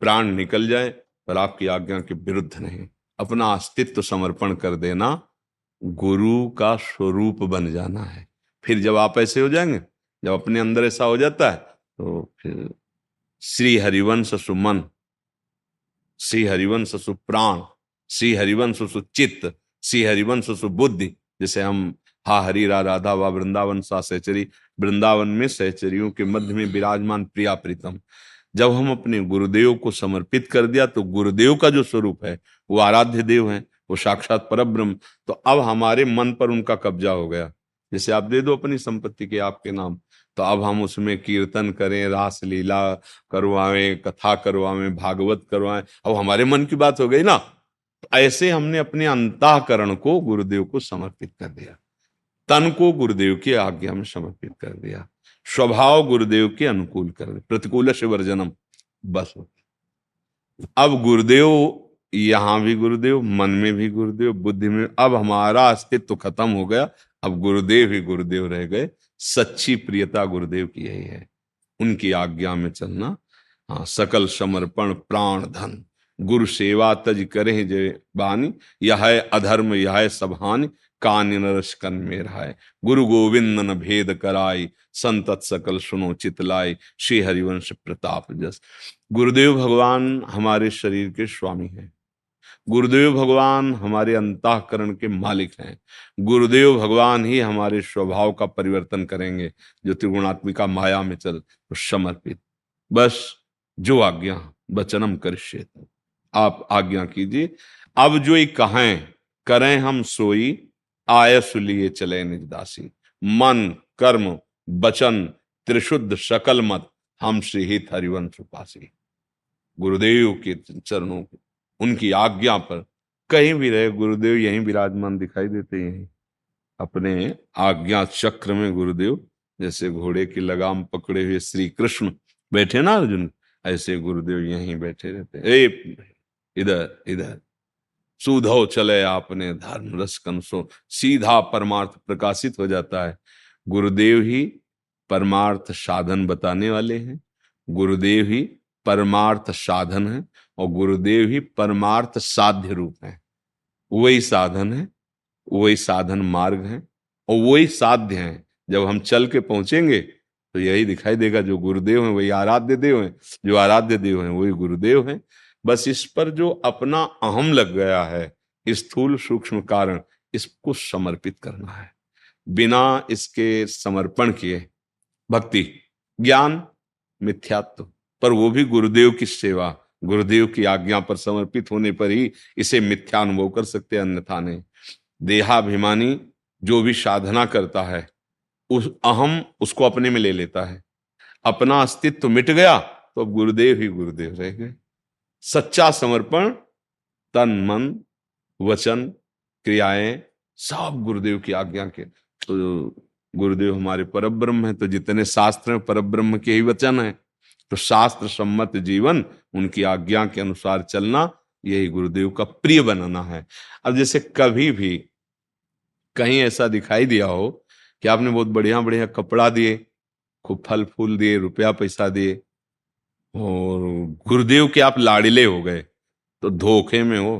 प्राण निकल जाए पर आपकी आज्ञा के विरुद्ध नहीं। अपना अस्तित्व समर्पण कर देना गुरु का स्वरूप बन जाना है। फिर जब आप ऐसे हो जाएंगे, जब अपने अंदर ऐसा हो जाता है, तो फिर श्री हरिवंश सुमन, श्री हरिवंश सुप्राण, श्री हरिवंश सुचित्त, श्री हरिवंश सुबुद्धि। जैसे हम हा हरि रा राधा वा वृंदावन सा सहचरी, वृंदावन में सहचरियों के मध्य में विराजमान प्रिया प्रीतम। जब हम अपने गुरुदेव को समर्पित कर दिया, तो गुरुदेव का जो स्वरूप है वो आराध्य देव है, वो साक्षात परब्रह्म। तो अब हमारे मन पर उनका कब्जा हो गया। जैसे आप दे दो अपनी संपत्ति के आपके नाम, तो अब हम उसमें कीर्तन करें, रास लीला करवाएं, कथा करवाएं, भागवत करवाएं, अब हमारे मन की बात हो गई ना। ऐसे हमने अपने अंतःकरण को गुरुदेव को समर्पित कर दिया, तन को गुरुदेव की आज्ञा में समर्पित कर दिया, स्वभाव गुरुदेव के अनुकूल कर दिया, प्रतिकूल से वर्जनम। बस अब गुरुदेव, यहाँ भी गुरुदेव, मन में भी गुरुदेव, बुद्धि में। अब हमारा अस्तित्व खत्म हो गया, अब गुरुदेव ही गुरुदेव रह गए। सच्ची प्रियता गुरुदेव की यही है, उनकी आज्ञा में चलना। हाँ, सकल समर्पण प्राण धन गुरु सेवा तज करें जय बानी, यह है अधर्म यह है सब हानि, कान नरस कन में राय, गुरु गोविंद न भेद कराई, संतत सकल सुनो चितलाई, श्री हरिवंश प्रताप जस। गुरुदेव भगवान हमारे शरीर के स्वामी हैं, गुरुदेव भगवान हमारे अंतःकरण के मालिक हैं, गुरुदेव भगवान ही हमारे स्वभाव का परिवर्तन करेंगे, जो त्रिगुणात्मिका माया में चल समर्पित। बस जो आज्ञा वचनम करिष्येत, आप आज्ञा कीजिए। अब जो ये कहें करें हम सोई, आयस लिए चले निजदासी, मन कर्म वचन त्रिशुद्ध सकल मत, हम श्री हित हरिवंश उपासी। गुरुदेव के चरणों के, उनकी आज्ञा पर कहीं भी रहे, गुरुदेव यहीं विराजमान दिखाई देते हैं। अपने आज्ञा चक्र में गुरुदेव, जैसे घोड़े की लगाम पकड़े हुए श्री कृष्ण बैठे ना अर्जुन, ऐसे गुरुदेव यहीं बैठे रहते। ए इधर इधर सूधो चले आपने धर्म रस कंसो, सीधा परमार्थ प्रकाशित हो जाता है। गुरुदेव ही परमार्थ साधन बताने वाले हैं। गुरुदेव ही परमार्थ साधन है और गुरुदेव ही परमार्थ साध्य रूप है। वही साधन है, वही साधन मार्ग है और वही साध्य है। जब हम चल के पहुंचेंगे तो यही दिखाई देगा, जो गुरुदेव हैं वही आराध्य देव हैं, जो आराध्य देव हैं वही गुरुदेव हैं। बस इस पर जो अपना अहम लग गया है, स्थूल सूक्ष्म कारण, इसको समर्पित करना है। बिना इसके समर्पण किए भक्ति ज्ञान मिथ्यात्व, पर वो भी गुरुदेव की सेवा, गुरुदेव की आज्ञा पर समर्पित होने पर ही इसे मिथ्या अनुभव कर सकते हैं, अन्यथा नहीं। देहाभिमानी जो भी साधना करता है उस अहम उसको अपने में ले लेता है, अपना अस्तित्व मिट गया तो अब गुरुदेव ही गुरुदेव रह गए। सच्चा समर्पण तन मन वचन क्रियाएं सब गुरुदेव की आज्ञा के। तो गुरुदेव हमारे परब्रह्म है, तो जितने शास्त्र हैं परब्रह्म के ही वचन हैं, तो शास्त्र सम्मत जीवन, उनकी आज्ञा के अनुसार चलना, यही गुरुदेव का प्रिय बनना है। अब जैसे कभी भी कहीं ऐसा दिखाई दिया हो कि आपने बहुत बढ़िया बढ़िया कपड़ा दिए, खूब फल फूल दिए, रुपया पैसा दिए और गुरुदेव के आप लाड़िले हो गए, तो धोखे में हो,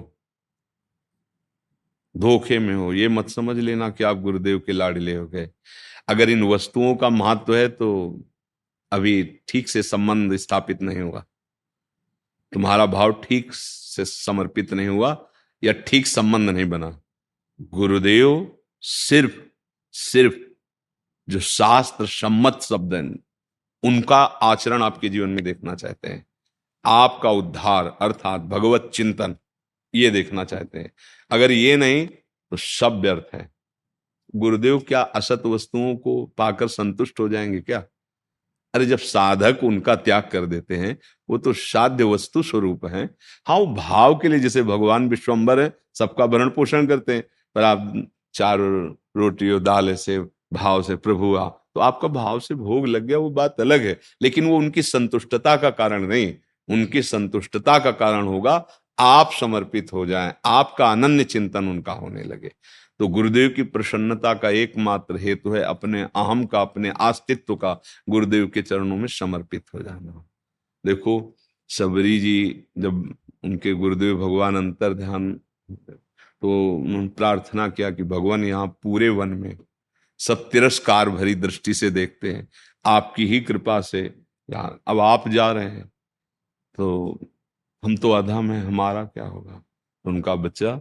धोखे में हो। ये मत समझ लेना कि आप गुरुदेव के लाड़िले हो गए। अगर इन वस्तुओं का महत्व है तो अभी ठीक से संबंध स्थापित नहीं होगा, तुम्हारा भाव ठीक से समर्पित नहीं हुआ या ठीक संबंध नहीं बना। गुरुदेव सिर्फ सिर्फ जो शास्त्र सम्मत शब्द हैं उनका आचरण आपके जीवन में देखना चाहते हैं। आपका उद्धार अर्थात भगवत चिंतन ये देखना चाहते हैं। अगर ये नहीं तो सब व्यर्थ है। गुरुदेव क्या असत वस्तुओं को पाकर संतुष्ट हो जाएंगे क्या? अरे जब साधक उनका त्याग कर देते हैं, वो तो साध्य वस्तु स्वरूप हैं। हाँ, वो भाव के लिए, जैसे भगवान विश्वम्बर है, सबका भरण पोषण करते हैं, पर आप चार रोटी और दाल ऐसे भाव से प्रभु आ, तो आपका भाव से भोग लग गया, वो बात अलग है, लेकिन वो उनकी संतुष्टता का कारण नहीं। उनकी संतुष्टता का कारण होगा आप समर्पित हो जाएं, आपका अनन्य चिंतन उनका होने लगे। तो गुरुदेव की प्रसन्नता का एकमात्र हेतु है अपने अहम का, अपने अस्तित्व का गुरुदेव के चरणों में समर्पित हो जाना। देखो सबरी जी, जब उनके गुरुदेव भगवान अंतर ध्यान, तो उन्होंने प्रार्थना किया कि भगवान यहाँ पूरे वन में सब तिरस्कार भरी दृष्टि से देखते हैं, आपकी ही कृपा से यहाँ अब आप जा रहे हैं, तो हम तो अधम है, हमारा क्या होगा। उनका बच्चा,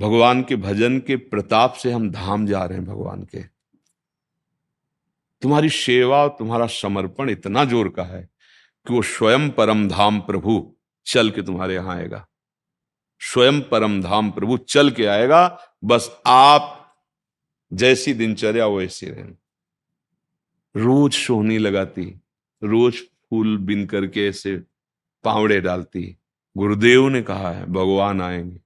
भगवान के भजन के प्रताप से हम धाम जा रहे हैं भगवान के, तुम्हारी सेवा और तुम्हारा समर्पण इतना जोर का है कि वो स्वयं परम धाम प्रभु चल के तुम्हारे यहां आएगा, स्वयं परम धाम प्रभु चल के आएगा। बस आप जैसी दिनचर्या वैसी रहना। रोज सोहनी लगाती, रोज फूल बिन करके ऐसे पावड़े डालती। गुरुदेव ने कहा है भगवान आएंगे।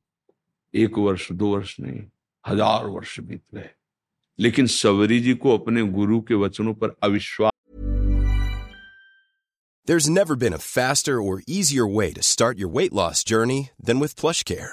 एक वर्ष दो वर्ष नहीं, हजार वर्ष बीत गए, लेकिन सबरी जी को अपने गुरु के वचनों पर अविश्वास। There's never been a faster or easier way to start your weight loss journey than with PlushCare.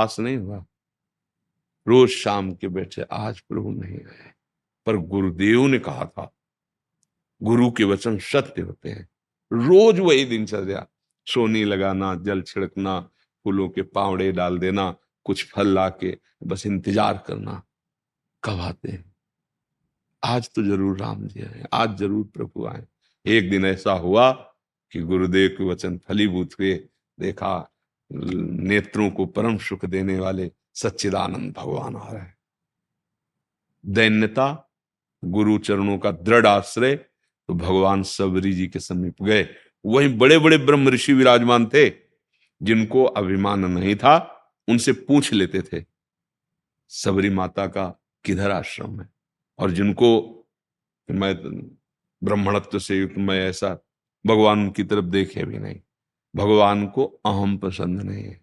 नहीं हुआ, रोज शाम के बैठे, आज प्रभु नहीं आए, पर गुरुदेव ने कहा था गुरु के वचन सत्य होते हैं। रोज वही दिनचर्या, सोनी लगाना, जल छिड़कना, फूलों के पावड़े डाल देना, कुछ फल ला के बस इंतजार करना, कब आते हैं, आज तो जरूर राम जी आए, आज जरूर प्रभु आए। एक दिन ऐसा हुआ कि गुरुदेव के वचन फलीभूत हुए, देखा नेत्रों को परम सुख देने वाले सच्चिदानंद भगवान आ रहे। दैन्यता, गुरु चरणों का दृढ़ आश्रय, तो भगवान सबरी जी के समीप गए। वहीं बड़े बड़े ब्रह्म ऋषि विराजमान थे, जिनको अभिमान नहीं था, उनसे पूछ लेते थे सबरी माता का किधर आश्रम है, और जिनको मैं ब्रह्मणत्व से युक्त मैं ऐसा, भगवान उनकी तरफ देखे भी नहीं। भगवान को अहम पसंद नहीं है,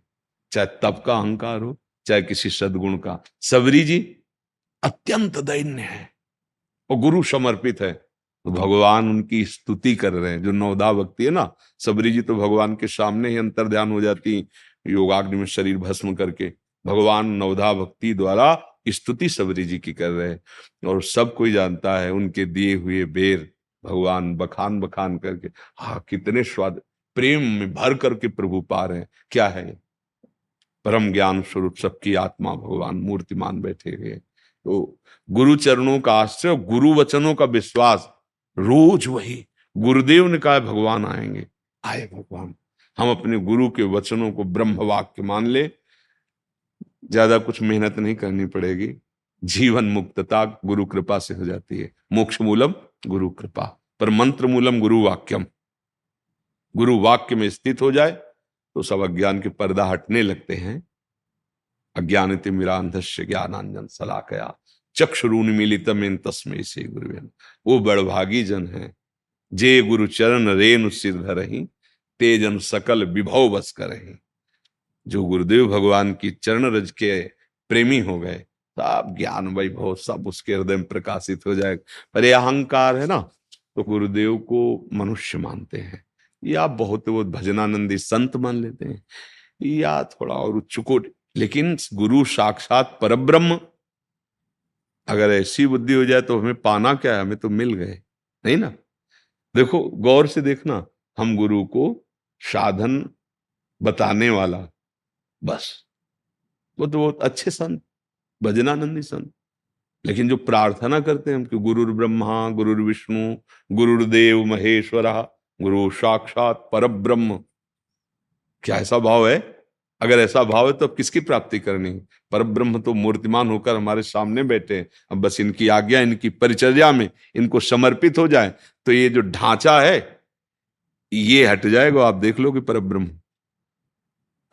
चाहे तप का अहंकार हो चाहे किसी सद्गुण का। सबरी जी अत्यंत दैन्य है और गुरु समर्पित है, तो भगवान उनकी स्तुति कर रहे हैं। जो नवधा भक्ति है ना, सबरी जी तो भगवान के सामने ही अंतर ध्यान हो जाती, योगाग्नि में शरीर भस्म करके। भगवान नवधा भक्ति द्वारा स्तुति सबरी जी की कर रहे हैं, और सब कोई जानता है उनके दिए हुए बेर भगवान बखान बखान करके, हाँ कितने स्वाद प्रेम में भर करके प्रभु पा रहे हैं। क्या है, परम ज्ञान स्वरूप सबकी आत्मा भगवान मूर्तिमान बैठे हुए। तो गुरु चरणों का आश्रय, गुरु वचनों का विश्वास, रोज वही। गुरुदेव ने कहा भगवान आएंगे, आए भगवान। हम अपने गुरु के वचनों को ब्रह्म वाक्य मान ले, ज्यादा कुछ मेहनत नहीं करनी पड़ेगी। जीवन मुक्तता गुरु कृपा से हो जाती है, मोक्ष मूलम गुरु कृपा, पर मंत्र मूलम गुरु वाक्यम। गुरु वाक्य में स्थित हो जाए तो सब अज्ञान के पर्दा हटने लगते हैं। अज्ञान तिमिरांधस्य ज्ञानांजन सलाकया चक्षुरुन्मीलितमेन तस्मै श्री गुरुवे। वो बड़भागी जन है जे गुरु चरण रेणु सिर धरहि, तेजन सकल विभव बस करहि। जो गुरुदेव भगवान की चरण रज के प्रेमी हो गए, सब ज्ञान वैभव सब उसके हृदय में प्रकाशित हो जाएगा। पर यह अहंकार है ना, तो गुरुदेव को मनुष्य मानते हैं, या बहुत बहुत भजनानंदी संत मान लेते हैं, या थोड़ा और उच्चकोट। लेकिन गुरु साक्षात परब्रह्म, अगर ऐसी बुद्धि हो जाए तो हमें पाना क्या है, हमें तो मिल गए, नहीं ना। देखो गौर से देखना, हम गुरु को साधन बताने वाला, बस वो तो बहुत अच्छे संत भजनानंदी संत। लेकिन जो प्रार्थना करते हैं हम कि गुरुर् ब्रह्मा गुरुर् विष्णु गुरुर्देव महेश्वरा, गुरु साक्षात परब्रह्म, क्या ऐसा भाव है? अगर ऐसा भाव है तो अब किसकी प्राप्ति करनी है? परब्रह्म तो मूर्तिमान होकर हमारे सामने बैठे हैं, अब बस इनकी आज्ञा इनकी परिचर्या में इनको समर्पित हो जाए तो ये जो ढांचा है ये हट जाएगा। आप देख लो कि परब्रह्म,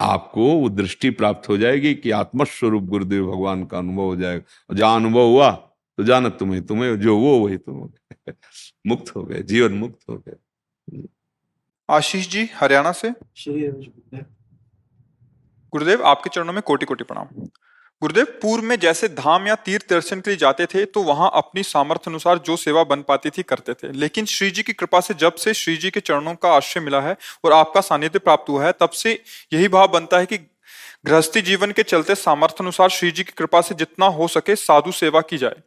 आपको वो दृष्टि प्राप्त हो जाएगी कि आत्मस्वरूप गुरुदेव भगवान का अनुभव हो जाएगा। जहां अनुभव हुआ तो जाना तुम्हें तुम्हें जो वो वही तुम हो गए, मुक्त हो गए, जीवन मुक्त हो गए। आशीष जी हरियाणा से, गुरुदेव आपके चरणों में कोटि कोटि प्रणाम। गुरुदेव पूर्व में जैसे धाम या तीर्थ दर्शन के लिए जाते थे तो वहां अपनी सामर्थ्य अनुसार जो सेवा बन पाती थी करते थे, लेकिन श्री जी की कृपा से जब से श्री जी के चरणों का आश्रय मिला है और आपका सानिध्य प्राप्त हुआ है, तब से यही भाव बनता है कि गृहस्थी जीवन के चलते सामर्थ्य अनुसार श्री जी की कृपा से जितना हो सके साधु सेवा की जाए।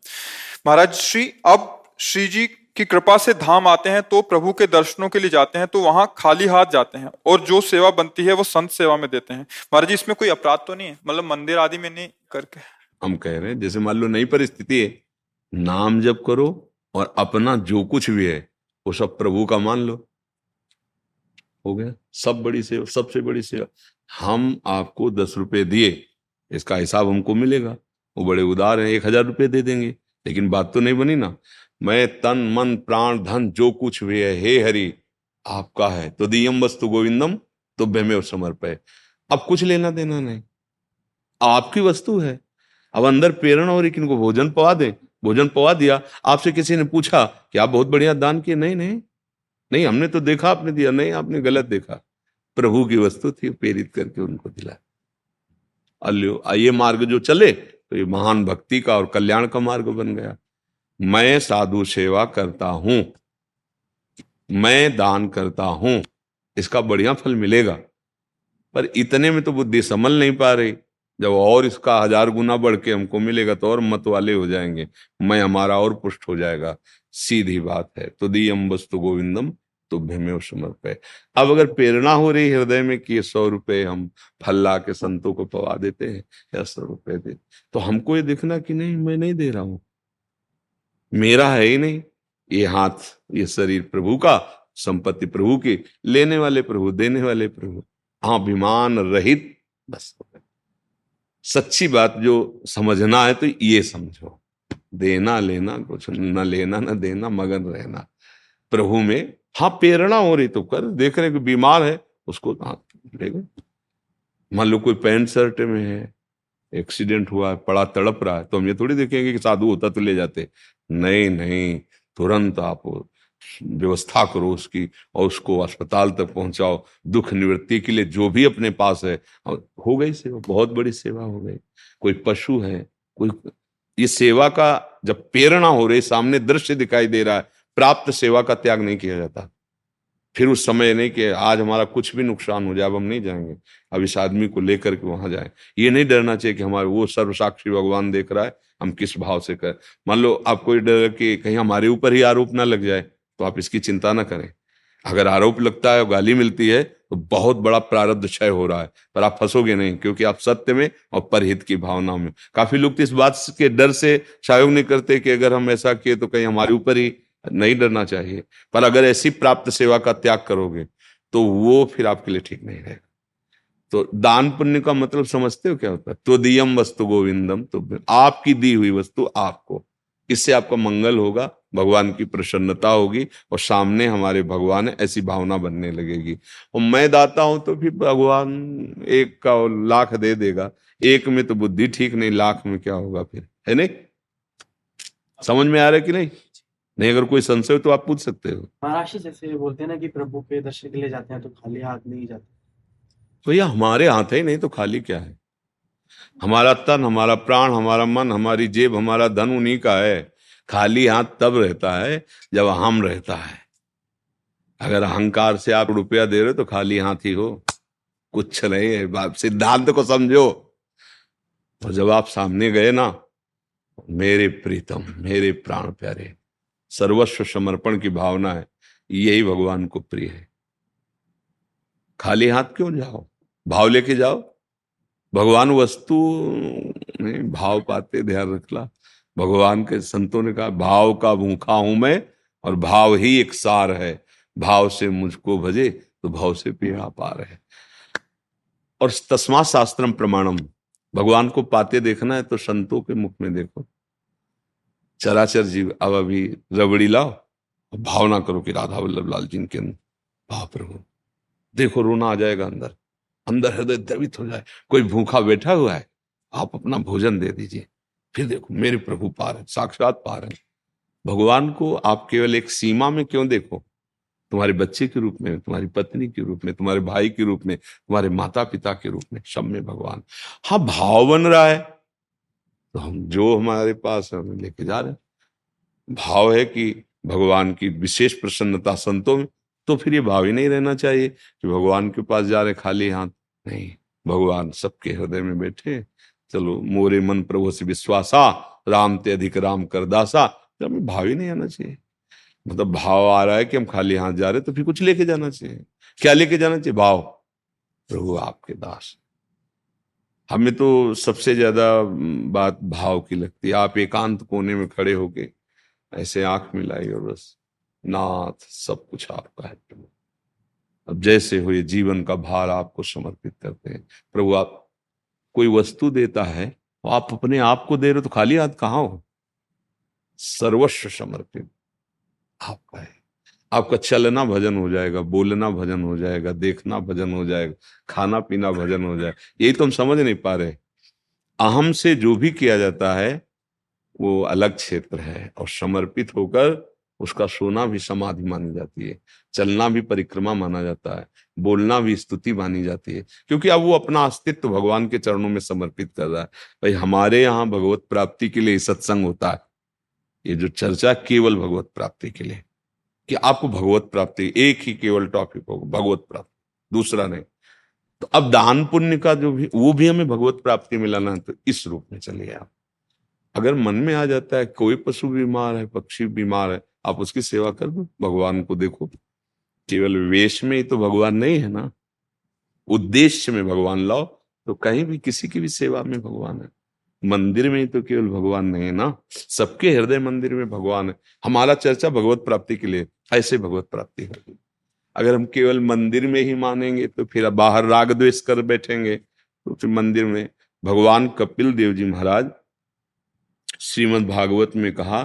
महाराज श्री, अब श्री जी की कृपा से धाम आते हैं तो प्रभु के दर्शनों के लिए जाते हैं तो वहां खाली हाथ जाते हैं, और जो सेवा बनती है वो संत सेवा में देते हैं। महाराज जी इसमें कोई अपराध तो नहीं है, मतलब मंदिर आदि में नहीं करके? हम कह रहे हैं जैसे मान लो नई परिस्थिति है, नाम जप करो और अपना जो कुछ भी है वो सब प्रभु का मान लो, हो गया सब बड़ी सेवा, सबसे बड़ी सेवा। हम आपको दस रुपये दिए, इसका हिसाब हमको मिलेगा, वो बड़े उदार है, एक हजार रुपये दे देंगे, लेकिन बात तो नहीं बनी ना। मैं तन मन प्राण धन जो कुछ भी है हे हरि आपका है, तो दियम वस्तु गोविंदम तो तुभ्यमेव समर्पय। अब कुछ लेना देना नहीं, आपकी वस्तु है। अब अंदर प्रेरणा हो रही कि इनको भोजन पवा दें, भोजन पवा दिया। आपसे किसी ने पूछा कि आप बहुत बढ़िया दान किए, नहीं नहीं नहीं हमने तो देखा आपने दिया, नहीं आपने गलत देखा, प्रभु की वस्तु थी, प्रेरित करके उनको दिला। अल्यो ये मार्ग जो चले तो ये महान भक्ति का और कल्याण का मार्ग बन गया। मैं साधु सेवा करता हूं, मैं दान करता हूं, इसका बढ़िया फल मिलेगा। पर इतने में तो बुद्धि संभल नहीं पा रही, जब और इसका हजार गुना बढ़ के हमको मिलेगा तो और मत वाले हो जाएंगे, मैं हमारा और पुष्ट हो जाएगा। सीधी बात है, तो दियम वस्तु गोविंदम तुभ्यमेव समर्पय। अब अगर प्रेरणा हो रही हृदय में कि ये सौ रुपये हम फल्ला के संतों को पवा देते हैं या सौ रुपये दे, तो हमको ये देखना कि नहीं मैं नहीं दे रहा हूं, मेरा है ही नहीं, ये हाथ ये शरीर प्रभु का, संपत्ति प्रभु की, लेने वाले प्रभु, देने वाले प्रभु, अभिमान रहित, बस हो गए। सच्ची बात जो समझना है तो ये समझो, देना लेना कुछ न लेना न देना, मगन रहना प्रभु में। हाँ प्रेरणा हो रही तो कर, देख रहे कि बीमार है उसको कहाँ ले गए। मान लो कोई पैंट शर्ट में है, एक्सीडेंट हुआ है, पड़ा तड़प रहा है, तो हम ये थोड़ी देखेंगे कि साधु होता तो ले जाते। नहीं नहीं, तुरंत आप व्यवस्था करो उसकी और उसको अस्पताल तक पहुंचाओ, दुख निवृत्ति के लिए जो भी अपने पास है। हो गई सेवा, बहुत बड़ी सेवा हो गई। कोई पशु है, कोई, ये सेवा का जब प्रेरणा हो रही, सामने दृश्य दिखाई दे रहा है, प्राप्त सेवा का त्याग नहीं किया जाता। फिर उस समय नहीं कि आज हमारा कुछ भी नुकसान हो जाए, अब हम नहीं जाएंगे, अब इस आदमी को लेकर के वहां जाए। ये नहीं डरना चाहिए कि हमारे वो सर्वसाक्षी भगवान देख रहा है, हम किस भाव से करें। मान लो आपको ये डर कि कहीं हमारे ऊपर ही आरोप ना लग जाए, तो आप इसकी चिंता ना करें। अगर आरोप लगता है, गाली मिलती है, तो बहुत बड़ा प्रारब्ध क्षय हो रहा है, पर आप फंसोगे नहीं, क्योंकि आप सत्य में और परहित की भावना में। काफी लोग तो इस बात के डर से सहयोग नहीं करते कि अगर हम ऐसा किए तो कहीं हमारे ऊपर ही, नहीं डरना चाहिए। पर अगर ऐसी प्राप्त सेवा का त्याग करोगे तो वो फिर आपके लिए ठीक नहीं रहेगा। तो दान पुण्य का मतलब समझते हो क्या होता है? तो दियम वस्तु गोविंदम, तो आपकी दी हुई वस्तु आपको, इससे आपका मंगल होगा, भगवान की प्रसन्नता होगी और सामने हमारे भगवान है ऐसी भावना बनने लगेगी। और मैं दाता हूं तो फिर भगवान एक का लाख दे देगा, एक में तो बुद्धि ठीक नहीं, लाख में क्या होगा फिर, है नहीं? समझ में आ रहा है कि नहीं? नहीं अगर कोई संशय हो तो आप पूछ सकते हो। महाराष्ट्र जैसे बोलते हैं ना कि प्रभु के दर्शन के लिए जाते हैं तो खाली हाथ नहीं जाते, तो यह हमारे हाथ ही नहीं तो खाली क्या है। हमारा तन, हमारा प्राण, हमारा मन, हमारी जेब, हमारा धन उन्हीं का है। खाली हाथ तब रहता है जब अहम रहता है। अगर अहंकार से आप रुपया दे रहे हो तो खाली हाथ ही हो, कुछ नहीं है। आप सिद्धांत को समझो। और जब आप सामने गए ना, मेरे प्रीतम, मेरे प्राण प्यारे, सर्वस्व समर्पण की भावना है, यही भगवान को प्रिय है। खाली हाथ क्यों जाओ? भाव लेके जाओ। भगवान वस्तु नहीं, भाव पाते, ध्यान रखना। भगवान के संतों ने कहा भाव का भूखा हूं मैं और भाव ही एक सार है, भाव से मुझको भजे तो भाव से पिया पार है। और तस्मात् शास्त्रम प्रमाणम, भगवान को पाते देखना है तो संतों के मुख में देखो। चराचर जीव, अब अभी रबड़ी लाओ और भावना करो कि राधा वल्लभ लाल जी के अंदर भाव प्रभु, देखो रोना आ जाएगा, अंदर अंदर हृदय द्रवित हो जाए। कोई भूखा बैठा हुआ है, आप अपना भोजन दे दीजिए, फिर देखो मेरे प्रभु पार है, साक्षात पार है। भगवान को आप केवल एक सीमा में क्यों देखो? तुम्हारे बच्चे के रूप में, तुम्हारी पत्नी के रूप में, तुम्हारे भाई के रूप में, तुम्हारे माता पिता के रूप में, सब में भगवान। हाँ भाव बन रहा है तो हम जो हमारे पास है हमें लेके जा रहे हैं। भाव है कि भगवान की विशेष प्रसन्नता संतों में, तो फिर ये भाव ही नहीं रहना चाहिए कि भगवान के पास जा रहे खाली हाथ। नहीं, भगवान सबके हृदय में बैठे। चलो मोरे मन प्रभु से विश्वासा, राम ते अधिक राम करदासा। तो हमें भाव ही नहीं आना चाहिए। मतलब भाव आ रहा है कि हम खाली हाथ जा रहे, तो फिर कुछ लेके जाना चाहिए। क्या लेके जाना चाहिए? भाव, प्रभु आपके दास। हमें तो सबसे ज्यादा बात भाव की लगती है। आप एकांत कोने में खड़े होके ऐसे आंख मिलाई और बस, नाथ सब कुछ आपका है प्रभु। अब जैसे हो, ये जीवन का भार आपको समर्पित करते हैं प्रभु। आप कोई वस्तु देता है, आप अपने आप को दे रहे हो, तो खाली हाथ कहाँ हो? सर्वस्व समर्पित आपका है। आपका चलना भजन हो जाएगा, बोलना भजन हो जाएगा, देखना भजन हो जाएगा, खाना पीना भजन हो जाएगा। यही तो हम समझ नहीं पा रहे। अहम से जो भी किया जाता है वो अलग क्षेत्र है, और समर्पित होकर उसका सोना भी समाधि मानी जाती है, चलना भी परिक्रमा माना जाता है, बोलना भी स्तुति मानी जाती है, क्योंकि अब वो अपना अस्तित्व भगवान के चरणों में समर्पित कर रहा है। भाई हमारे यहाँ भगवत प्राप्ति के लिए सत्संग होता है। ये जो चर्चा केवल भगवत प्राप्ति के लिए, कि आपको भगवत प्राप्ति, एक ही केवल टॉपिक होगा, भगवत प्राप्ति, दूसरा नहीं। तो अब दान पुण्य का जो भी, वो भी हमें भगवत प्राप्ति में लाना है, तो इस रूप में चलिए आप। अगर मन में आ जाता है कोई पशु बीमार है, पक्षी बीमार है, आप उसकी सेवा कर दो, भगवान को देखो। केवल वेश में ही तो भगवान नहीं है ना, उद्देश्य में भगवान लाओ। तो कहीं भी किसी की भी सेवा में भगवान है। मंदिर में ही तो केवल भगवान नहीं है ना, सबके हृदय मंदिर में भगवान है। हमारा चर्चा भगवत प्राप्ति के लिए, ऐसे भगवत प्राप्ति होगी। अगर हम केवल मंदिर में ही मानेंगे तो फिर बाहर राग द्वेष कर बैठेंगे। तो फिर मंदिर में भगवान कपिल देव जी महाराज श्रीमद् भागवत में कहा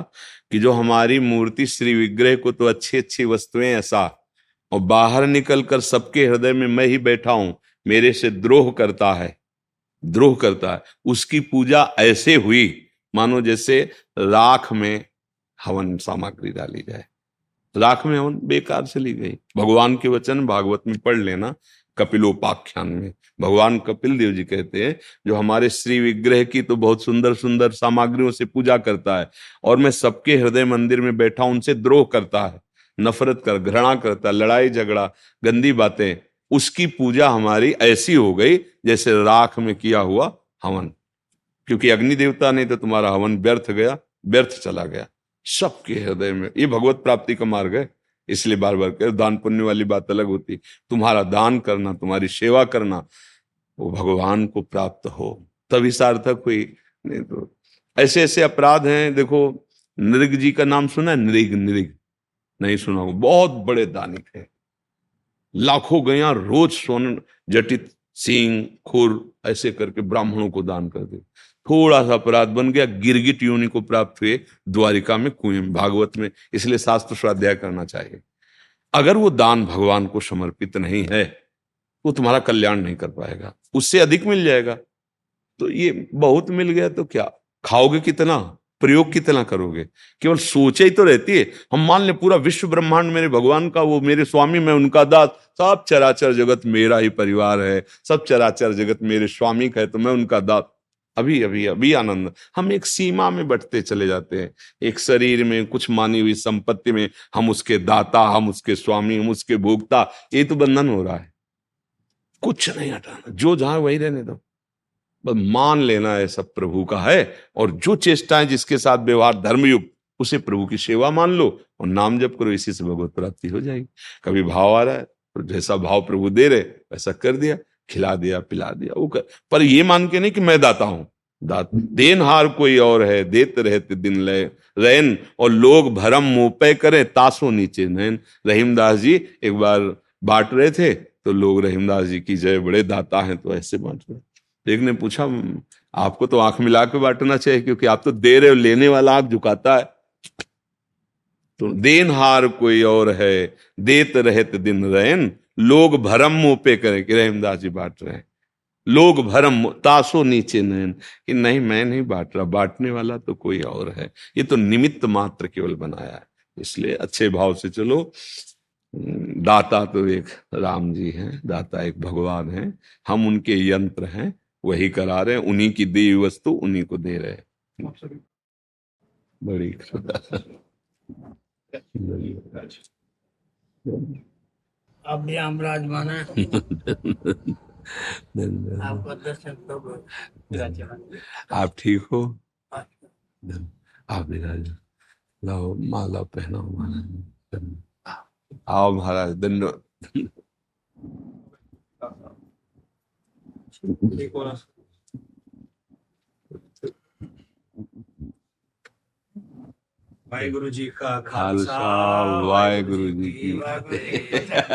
कि जो हमारी मूर्ति श्री विग्रह को तो अच्छी अच्छी वस्तुएं ऐसा, और बाहर निकलकर सबके हृदय में मैं ही बैठा हूं, मेरे से द्रोह करता है द्रोह करता है उसकी पूजा ऐसे हुई मानो जैसे राख में हवन सामग्री डाली जाए। राख में हवन बेकार चली गई। भगवान के वचन भागवत में पढ़ लेना, कपिलोपाख्यान में भगवान कपिल देव जी कहते हैं जो हमारे श्री विग्रह की तो बहुत सुंदर सुंदर सामग्रियों से पूजा करता है और मैं सबके हृदय मंदिर में बैठा उनसे द्रोह करता है, नफरत कर घृणा करता, लड़ाई झगड़ा गंदी बातें, उसकी पूजा हमारी ऐसी हो गई जैसे राख में किया हुआ हवन, क्योंकि अग्नि देवता नहीं तो तुम्हारा हवन व्यर्थ गया, व्यर्थ चला गया सबके हृदय में। ये भगवत प्राप्ति का मार्ग है। इसलिए बार बार कर दान पुण्य वाली बात अलग होती, तुम्हारा दान करना, तुम्हारी सेवा करना वो भगवान को प्राप्त हो तभी सार्थक हुई, नहीं तो ऐसे ऐसे अपराध हैं। देखो नृग जी का नाम सुना है? नृग नृग नहीं सुना हो, बहुत बड़े दानी थे, लाखों गया रोज सोन जटित सींग खुर ऐसे करके ब्राह्मणों को दान कर दे। थोड़ा सा अपराध बन गया, गिरगिट योनि को प्राप्त हुए द्वारिका में कुएं। भागवत में इसलिए शास्त्र स्वाध्याय करना चाहिए। अगर वो दान भगवान को समर्पित नहीं है वो तुम्हारा कल्याण नहीं कर पाएगा, उससे अधिक मिल जाएगा। तो ये बहुत मिल गया तो क्या खाओगे, कितना प्रयोग कितना करोगे, केवल सोचे ही तो रहती है। हम मान ले पूरा विश्व ब्रह्मांड मेरे भगवान का, वो मेरे स्वामी, मैं उनका दास, सब चराचर जगत मेरा ही परिवार है, सब चराचर जगत मेरे स्वामी का है तो मैं उनका दास। अभी अभी अभी आनंद हम एक सीमा में बंटते चले जाते हैं, एक शरीर में कुछ मानी हुई संपत्ति में हम उसके दाता, हम उसके स्वामी, हम उसके भोक्ता, ये तो बंधन हो रहा है। कुछ नहीं हटाना, जो जहां वही रहने दो, बस मान लेना है सब प्रभु का है। और जो चेष्टाएं जिसके साथ व्यवहार धर्मयुक्त उसे प्रभु की सेवा मान लो और नाम जप करो, इसी से भगवत प्राप्ति हो जाएगी। कभी भाव आ रहा है तो जैसा भाव प्रभु दे रहे वैसा कर दिया, खिला दिया पिला दिया वो कर, पर ये मान के नहीं कि मैं दाता हूं। दात देनहार कोई और है, देते रहते दिन लय रैन और लोग भरम मुंह पे करें तासो नीचे नैन। रहीम दास जी एक बार बांट रहे थे तो लोग रहीम दास जी की जय बड़े दाता हैं तो ऐसे बांट रहे। एक ने पूछा आपको तो आंख मिला के बांटना चाहिए क्योंकि आप तो दे रहे हो, लेने वाला आंख झुकाता है। तो देनहार कोई और है, देते रहते दिन रैन लोग भरम मुंह पे करें कि रहीमदास जी बांट रहे हैं, लोग भरम तासो नीचे नयन कि नहीं मैं नहीं बांट रहा, बांटने वाला तो कोई और है, ये तो निमित्त मात्र केवल बनाया है। इसलिए अच्छे भाव से चलो। दाता तो एक राम जी हैं, दाता एक भगवान हैं, हम उनके यंत्र हैं, वही करा रहे हैं, उन्हीं की दी वस्तु उन्हीं को दे रहे हैं। बड़ी आपने आमराज माना है। आपका दर्शन तो आप ठीक हो, आप महाराज लाओ माला पहना महाराज, आओ महाराज धन्यवाद। वाहेगुरु जी का खालसा, वाहेगुरु जी की फतेह।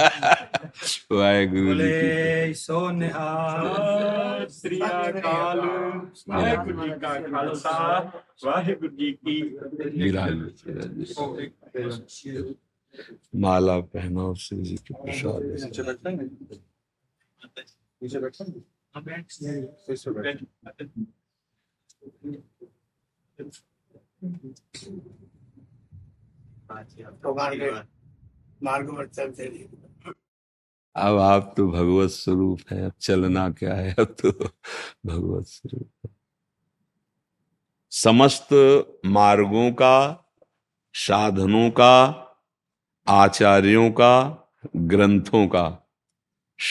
वाहेगुरु जी की सो निहाल श्री अकाल। वाहेगुरु जी का खालसा, वाहेगुरु जी की। माला पहनाओ श्री जी के प्रसाद। तो मार्ग पर चलते रहिए। अब आप तो भगवत स्वरूप है, अब चलना क्या है, अब तो भगवत स्वरूप है। समस्त मार्गों का, साधनों का, आचार्यों का, ग्रंथों का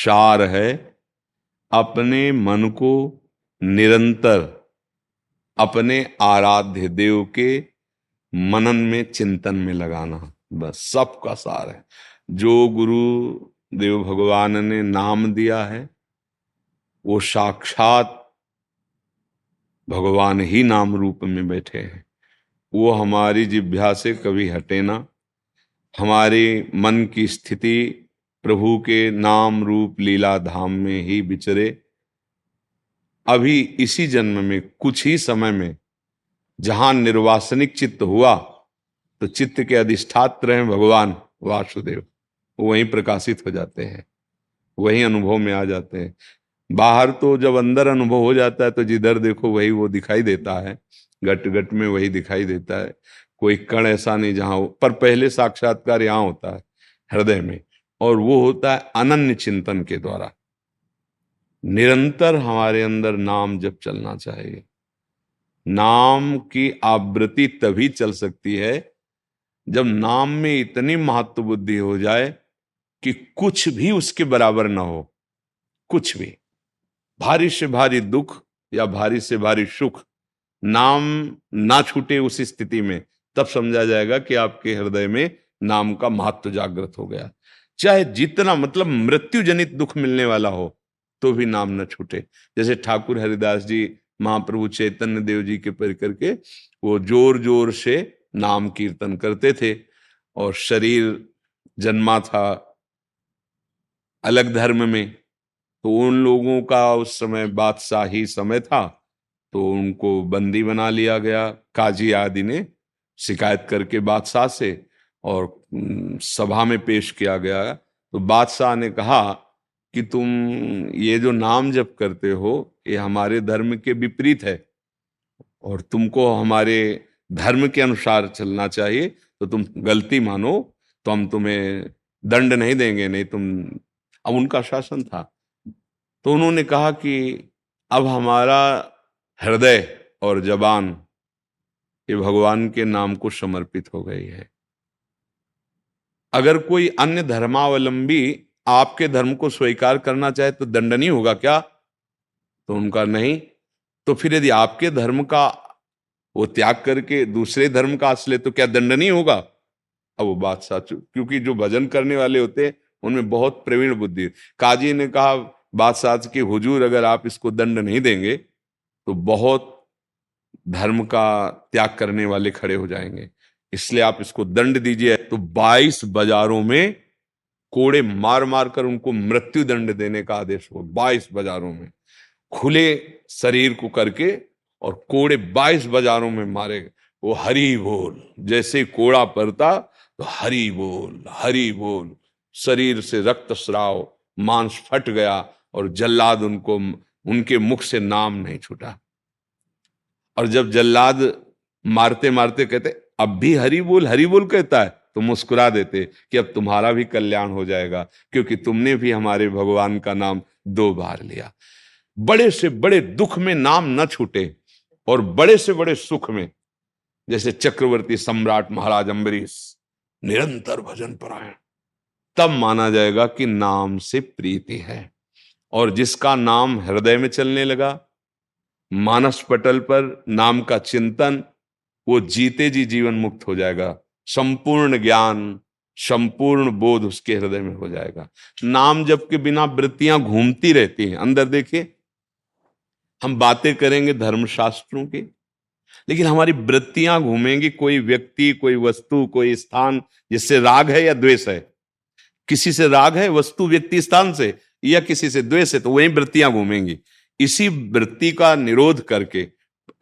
सार है अपने मन को निरंतर अपने आराध्य देव के मनन में, चिंतन में लगाना, बस सबका सार है। जो गुरु देव भगवान ने नाम दिया है वो साक्षात भगवान ही नाम रूप में बैठे हैं। वो हमारी जिभ्या से कभी हटे ना, हमारे मन की स्थिति प्रभु के नाम रूप लीला धाम में ही विचरे। अभी इसी जन्म में कुछ ही समय में जहां निर्वासनिक चित्त हुआ तो चित्त के अधिष्ठात्र हैं भगवान वासुदेव, वहीं प्रकाशित हो जाते हैं, वहीं अनुभव में आ जाते हैं। बाहर तो जब अंदर अनुभव हो जाता है तो जिधर देखो वही वो दिखाई देता है, घट घट में वही दिखाई देता है, कोई कण ऐसा नहीं जहाँ हो। पर पहले साक्षात्कार यहाँ होता है हृदय में, और वो होता है अनन्य चिंतन के द्वारा। निरंतर हमारे अंदर नाम जप चलना चाहिए। नाम की आवृत्ति तभी चल सकती है जब नाम में इतनी महत्व बुद्धि हो जाए कि कुछ भी उसके बराबर ना हो। कुछ भी, भारी से भारी दुख या भारी से भारी सुख, नाम ना छूटे उस स्थिति में, तब समझा जाएगा कि आपके हृदय में नाम का महत्व जागृत हो गया। चाहे जितना मतलब मृत्यु जनित दुख मिलने वाला हो तो भी नाम न छूटे। जैसे ठाकुर हरिदास जी महाप्रभु चैतन्य देव जी के परिकर के वो जोर जोर से नाम कीर्तन करते थे, और शरीर जन्मा था अलग धर्म में, तो उन लोगों का उस समय बादशाही समय था, तो उनको बंदी बना लिया गया। काजी आदि ने शिकायत करके बादशाह से, और सभा में पेश किया गया। तो बादशाह ने कहा कि तुम ये जो नाम जप करते हो ये हमारे धर्म के विपरीत है, और तुमको हमारे धर्म के अनुसार चलना चाहिए। तो तुम गलती मानो तो हम तुम्हें दंड नहीं देंगे, नहीं तुम। अब उनका शासन था, तो उन्होंने कहा कि अब हमारा हृदय और जबान ये भगवान के नाम को समर्पित हो गई है। अगर कोई अन्य धर्मावलंबी आपके धर्म को स्वीकार करना चाहे तो दंडनीय होगा क्या? तो उनका नहीं। तो फिर यदि आपके धर्म का वो त्याग करके दूसरे धर्म का आश्रय तो क्या दंडनीय होगा? अब वो बात सच, क्योंकि जो भजन करने वाले होते उनमें बहुत प्रवीण बुद्धि। काजी ने कहा बादशाह के हुजूर अगर आप इसको दंड नहीं देंगे तो बहुत धर्म का त्याग करने वाले खड़े हो जाएंगे, इसलिए आप इसको दंड दीजिए। तो बाईस बाजारों में कोड़े मार मार कर उनको मृत्यु दंड देने का आदेश हुआ। बाईस बाजारों में खुले शरीर को करके और कोड़े बाईस बाजारों में मारे। वो हरी बोल, जैसे कोड़ा पड़ता तो हरी बोल हरी बोल, शरीर से रक्त स्राव, मांस फट गया, और जल्लाद उनको उनके मुख से नाम नहीं छूटा। और जब जल्लाद मारते मारते कहते अब भी हरी बोल हरी बोल कहता है, तो मुस्कुरा देते कि अब तुम्हारा भी कल्याण हो जाएगा, क्योंकि तुमने भी हमारे भगवान का नाम दो बार लिया। बड़े से बड़े दुख में नाम न छूटे, और बड़े से बड़े सुख में, जैसे चक्रवर्ती सम्राट महाराज अम्बरीश निरंतर भजन परायण, तब माना जाएगा कि नाम से प्रीति है। और जिसका नाम हृदय में चलने लगा, मानस पटल पर नाम का चिंतन, वो जीते जी जीवन मुक्त हो जाएगा। संपूर्ण ज्ञान, संपूर्ण बोध उसके हृदय में हो जाएगा। नाम जप के बिना वृत्तियां घूमती रहती हैं। अंदर देखिए, हम बातें करेंगे धर्मशास्त्रों की, लेकिन हमारी वृत्तियां घूमेंगी। कोई व्यक्ति, कोई वस्तु, कोई स्थान, जिससे राग है या द्वेष है, किसी से राग है वस्तु व्यक्ति स्थान से, या किसी से द्वेष है, तो वही वृत्तियां घूमेंगी। इसी वृत्ति का निरोध करके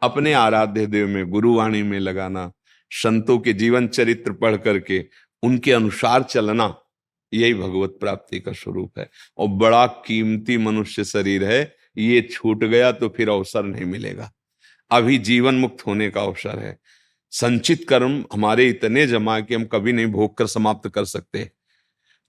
अपने आराध्य देव में, गुरुवाणी में लगाना, संतों के जीवन चरित्र पढ़ करके उनके अनुसार चलना, यही भगवत प्राप्ति का स्वरूप है। और बड़ा कीमती मनुष्य शरीर है, ये छूट गया तो फिर अवसर नहीं मिलेगा। अभी जीवन मुक्त होने का अवसर है। संचित कर्म हमारे इतने जमा कि हम कभी नहीं भोग कर समाप्त कर सकते।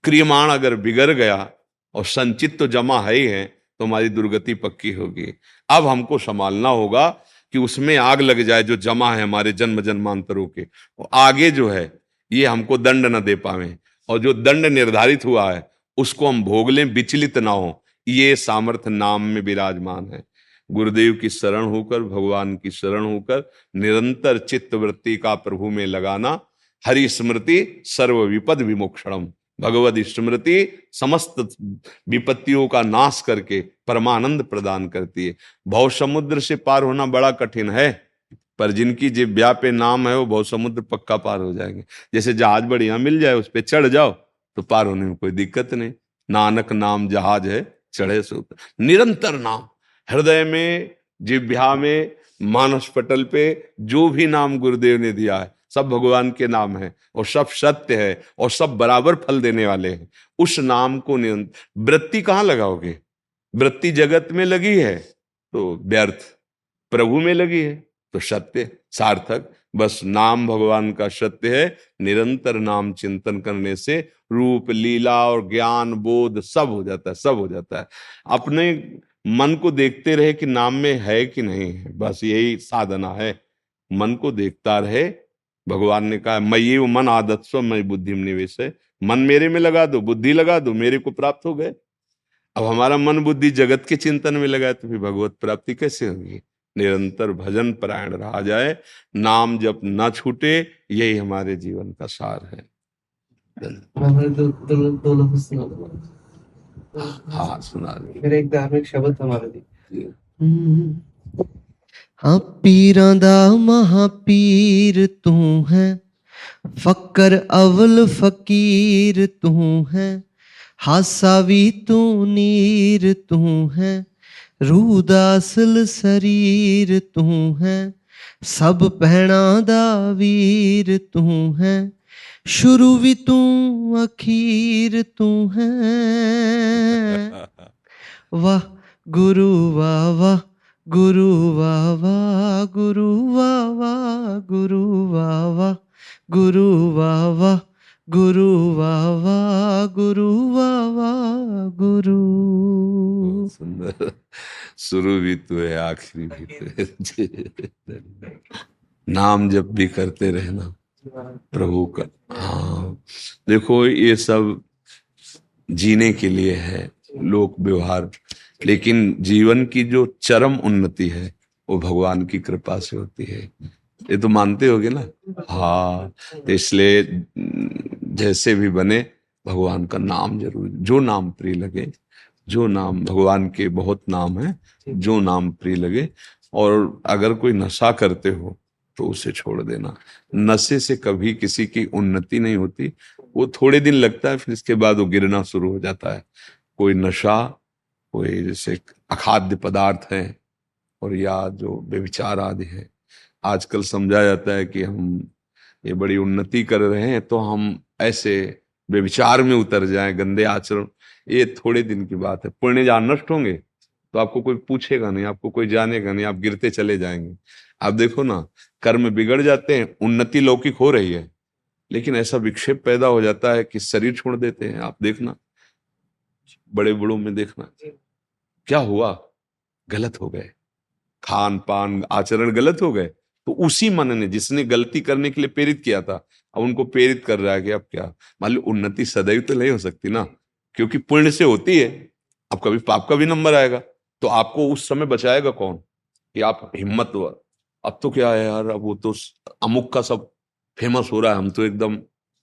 क्रियमाण अगर बिगड़ गया और संचित तो जमा है ही है, तो हमारी दुर्गति पक्की होगी। अब हमको संभालना होगा कि उसमें आग लग जाए जो जमा है हमारे जन्म जन्मांतरों के, और आगे जो है ये हमको दंड न दे पावे, और जो दंड निर्धारित हुआ है उसको हम भोग लें, विचलित ना हो। ये सामर्थ्य नाम में विराजमान है। गुरुदेव की शरण होकर, भगवान की शरण होकर निरंतर चित्तवृत्ति का प्रभु में लगाना। हरि स्मृति सर्व विपद विमोक्षणम, भगवद स्मृति समस्त विपत्तियों का नाश करके परमानंद प्रदान करती है। भव समुद्र से पार होना बड़ा कठिन है, पर जिनकी जिब्या पे नाम है वो भव समुद्र पक्का पार हो जाएंगे। जैसे जहाज बढ़िया मिल जाए, उस पे चढ़ जाओ तो पार होने में कोई दिक्कत नहीं। नानक नाम जहाज है चढ़े सो उतरे। निरंतर नाम, हृदय में, जिह्वा में, मानस पटल पे जो भी नाम गुरुदेव ने दिया है सब भगवान के नाम है और सब सत्य है और सब बराबर फल देने वाले हैं। उस नाम को निरंतर, वृत्ति कहाँ लगाओगे? वृत्ति जगत में लगी है तो व्यर्थ, प्रभु में लगी है तो सत्य सार्थक। बस नाम भगवान का सत्य है। निरंतर नाम चिंतन करने से रूप लीला और ज्ञान बोध सब हो जाता है, सब हो जाता है। अपने मन को देखते रहे कि नाम में है कि नहीं है, बस यही साधना है। मन को देखता रहे। भगवान ने कहा मयि मन आदत्स्व मयि बुद्धिम निवेश है। मन मेरे में लगा दो, बुद्धि लगा दो, मेरे को प्राप्त हो गए। अब हमारा मन बुद्धि जगत के चिंतन में लगा है तो फिर भगवत प्राप्ति कैसे होगी? निरंतर भजन परायण रहा जाए, नाम जब ना छूटे, यही हमारे जीवन का सार है। हाँ सुना एक शब्द हमारे। हाँ पीरां दा महापीर तू है, फकर अवल फकीर तू है, हासा भी तू नीर तू है, रूह दा असल शरीर तू है, सब भैणा दा वीर तू है, शुरू भी तू अखीर तू है। वाह गुरु वाह वाह गुरु वाह वाह गुरु वाह वाह गुरु वाह वाह गुरु वाह वाह गुरु वाह वाह गुरु वाह वाह गुरु। सुंदर, शुरू भी तो है आखिरी भी तो है। नाम जब भी करते रहना प्रभु का। हाँ देखो ये सब जीने के लिए है, लोक व्यवहार, लेकिन जीवन की जो चरम उन्नति है वो भगवान की कृपा से होती है। ये तो मानते होगे ना? हाँ, तो इसलिए जैसे भी बने भगवान का नाम जरूर, जो नाम प्रिय लगे, जो नाम, भगवान के बहुत नाम है, जो नाम प्रिय लगे। और अगर कोई नशा करते हो तो उसे छोड़ देना। नशे से कभी किसी की उन्नति नहीं होती, वो थोड़े दिन लगता है फिर इसके बाद वो गिरना शुरू हो जाता है। कोई नशा, कोई जैसे अखाद्य पदार्थ है और या जो व्यभिचार आदि है। आजकल समझा जाता है कि हम ये बड़ी उन्नति कर रहे हैं तो हम ऐसे व्यभिचार में उतर जाएं, गंदे आचरण, ये थोड़े दिन की बात है। पुण्य जान नष्ट होंगे तो आपको कोई पूछेगा नहीं, आपको कोई जानेगा नहीं, आप गिरते चले जाएंगे। आप देखो ना, कर्म बिगड़ जाते हैं, उन्नति लौकिक हो रही है लेकिन ऐसा विक्षेप पैदा हो जाता है कि शरीर छोड़ देते हैं। आप देखना, बड़े बड़ों में देखना क्या हुआ, गलत हो गए, खान पान आचरण गलत हो गए, तो उसी मन ने जिसने गलती करने के लिए प्रेरित किया था अब उनको प्रेरित कर रहा है कि अब क्या। मान लो उन्नति सदैव तो नहीं हो सकती ना, क्योंकि पुण्य से होती है। अब कभी पाप का भी नंबर आएगा तो आपको उस समय बचाएगा कौन कि आप हिम्मत हुआ। अब तो क्या है यार, अब वो तो अमुक का सब फेमस हो रहा है, हम तो एकदम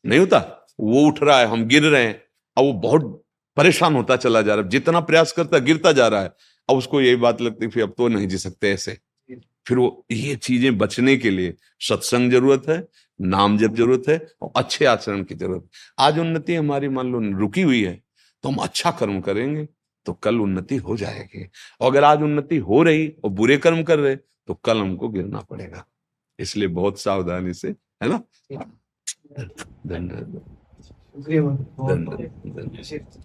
नहीं होता, वो उठ रहा है, हम गिर रहे हैं। अब वो बहुत परेशान होता चला जा रहा है, जितना प्रयास करता गिरता जा रहा है। अब उसको यही बात लगती फिर अब तो नहीं जी सकते ऐसे। फिर वो ये चीजें बचने के लिए सत्संग जरूरत है, नाम जप जरूरत है और अच्छे आचरण की जरूरत है। आज उन्नति हमारी मान लो रुकी हुई है तो हम अच्छा कर्म करेंगे तो कल उन्नति हो जाएगी। और अगर आज उन्नति हो रही और बुरे कर्म कर रहे तो कल हमको गिरना पड़ेगा। इसलिए बहुत सावधानी से, है ना। धन्यवाद, धन्यवाद।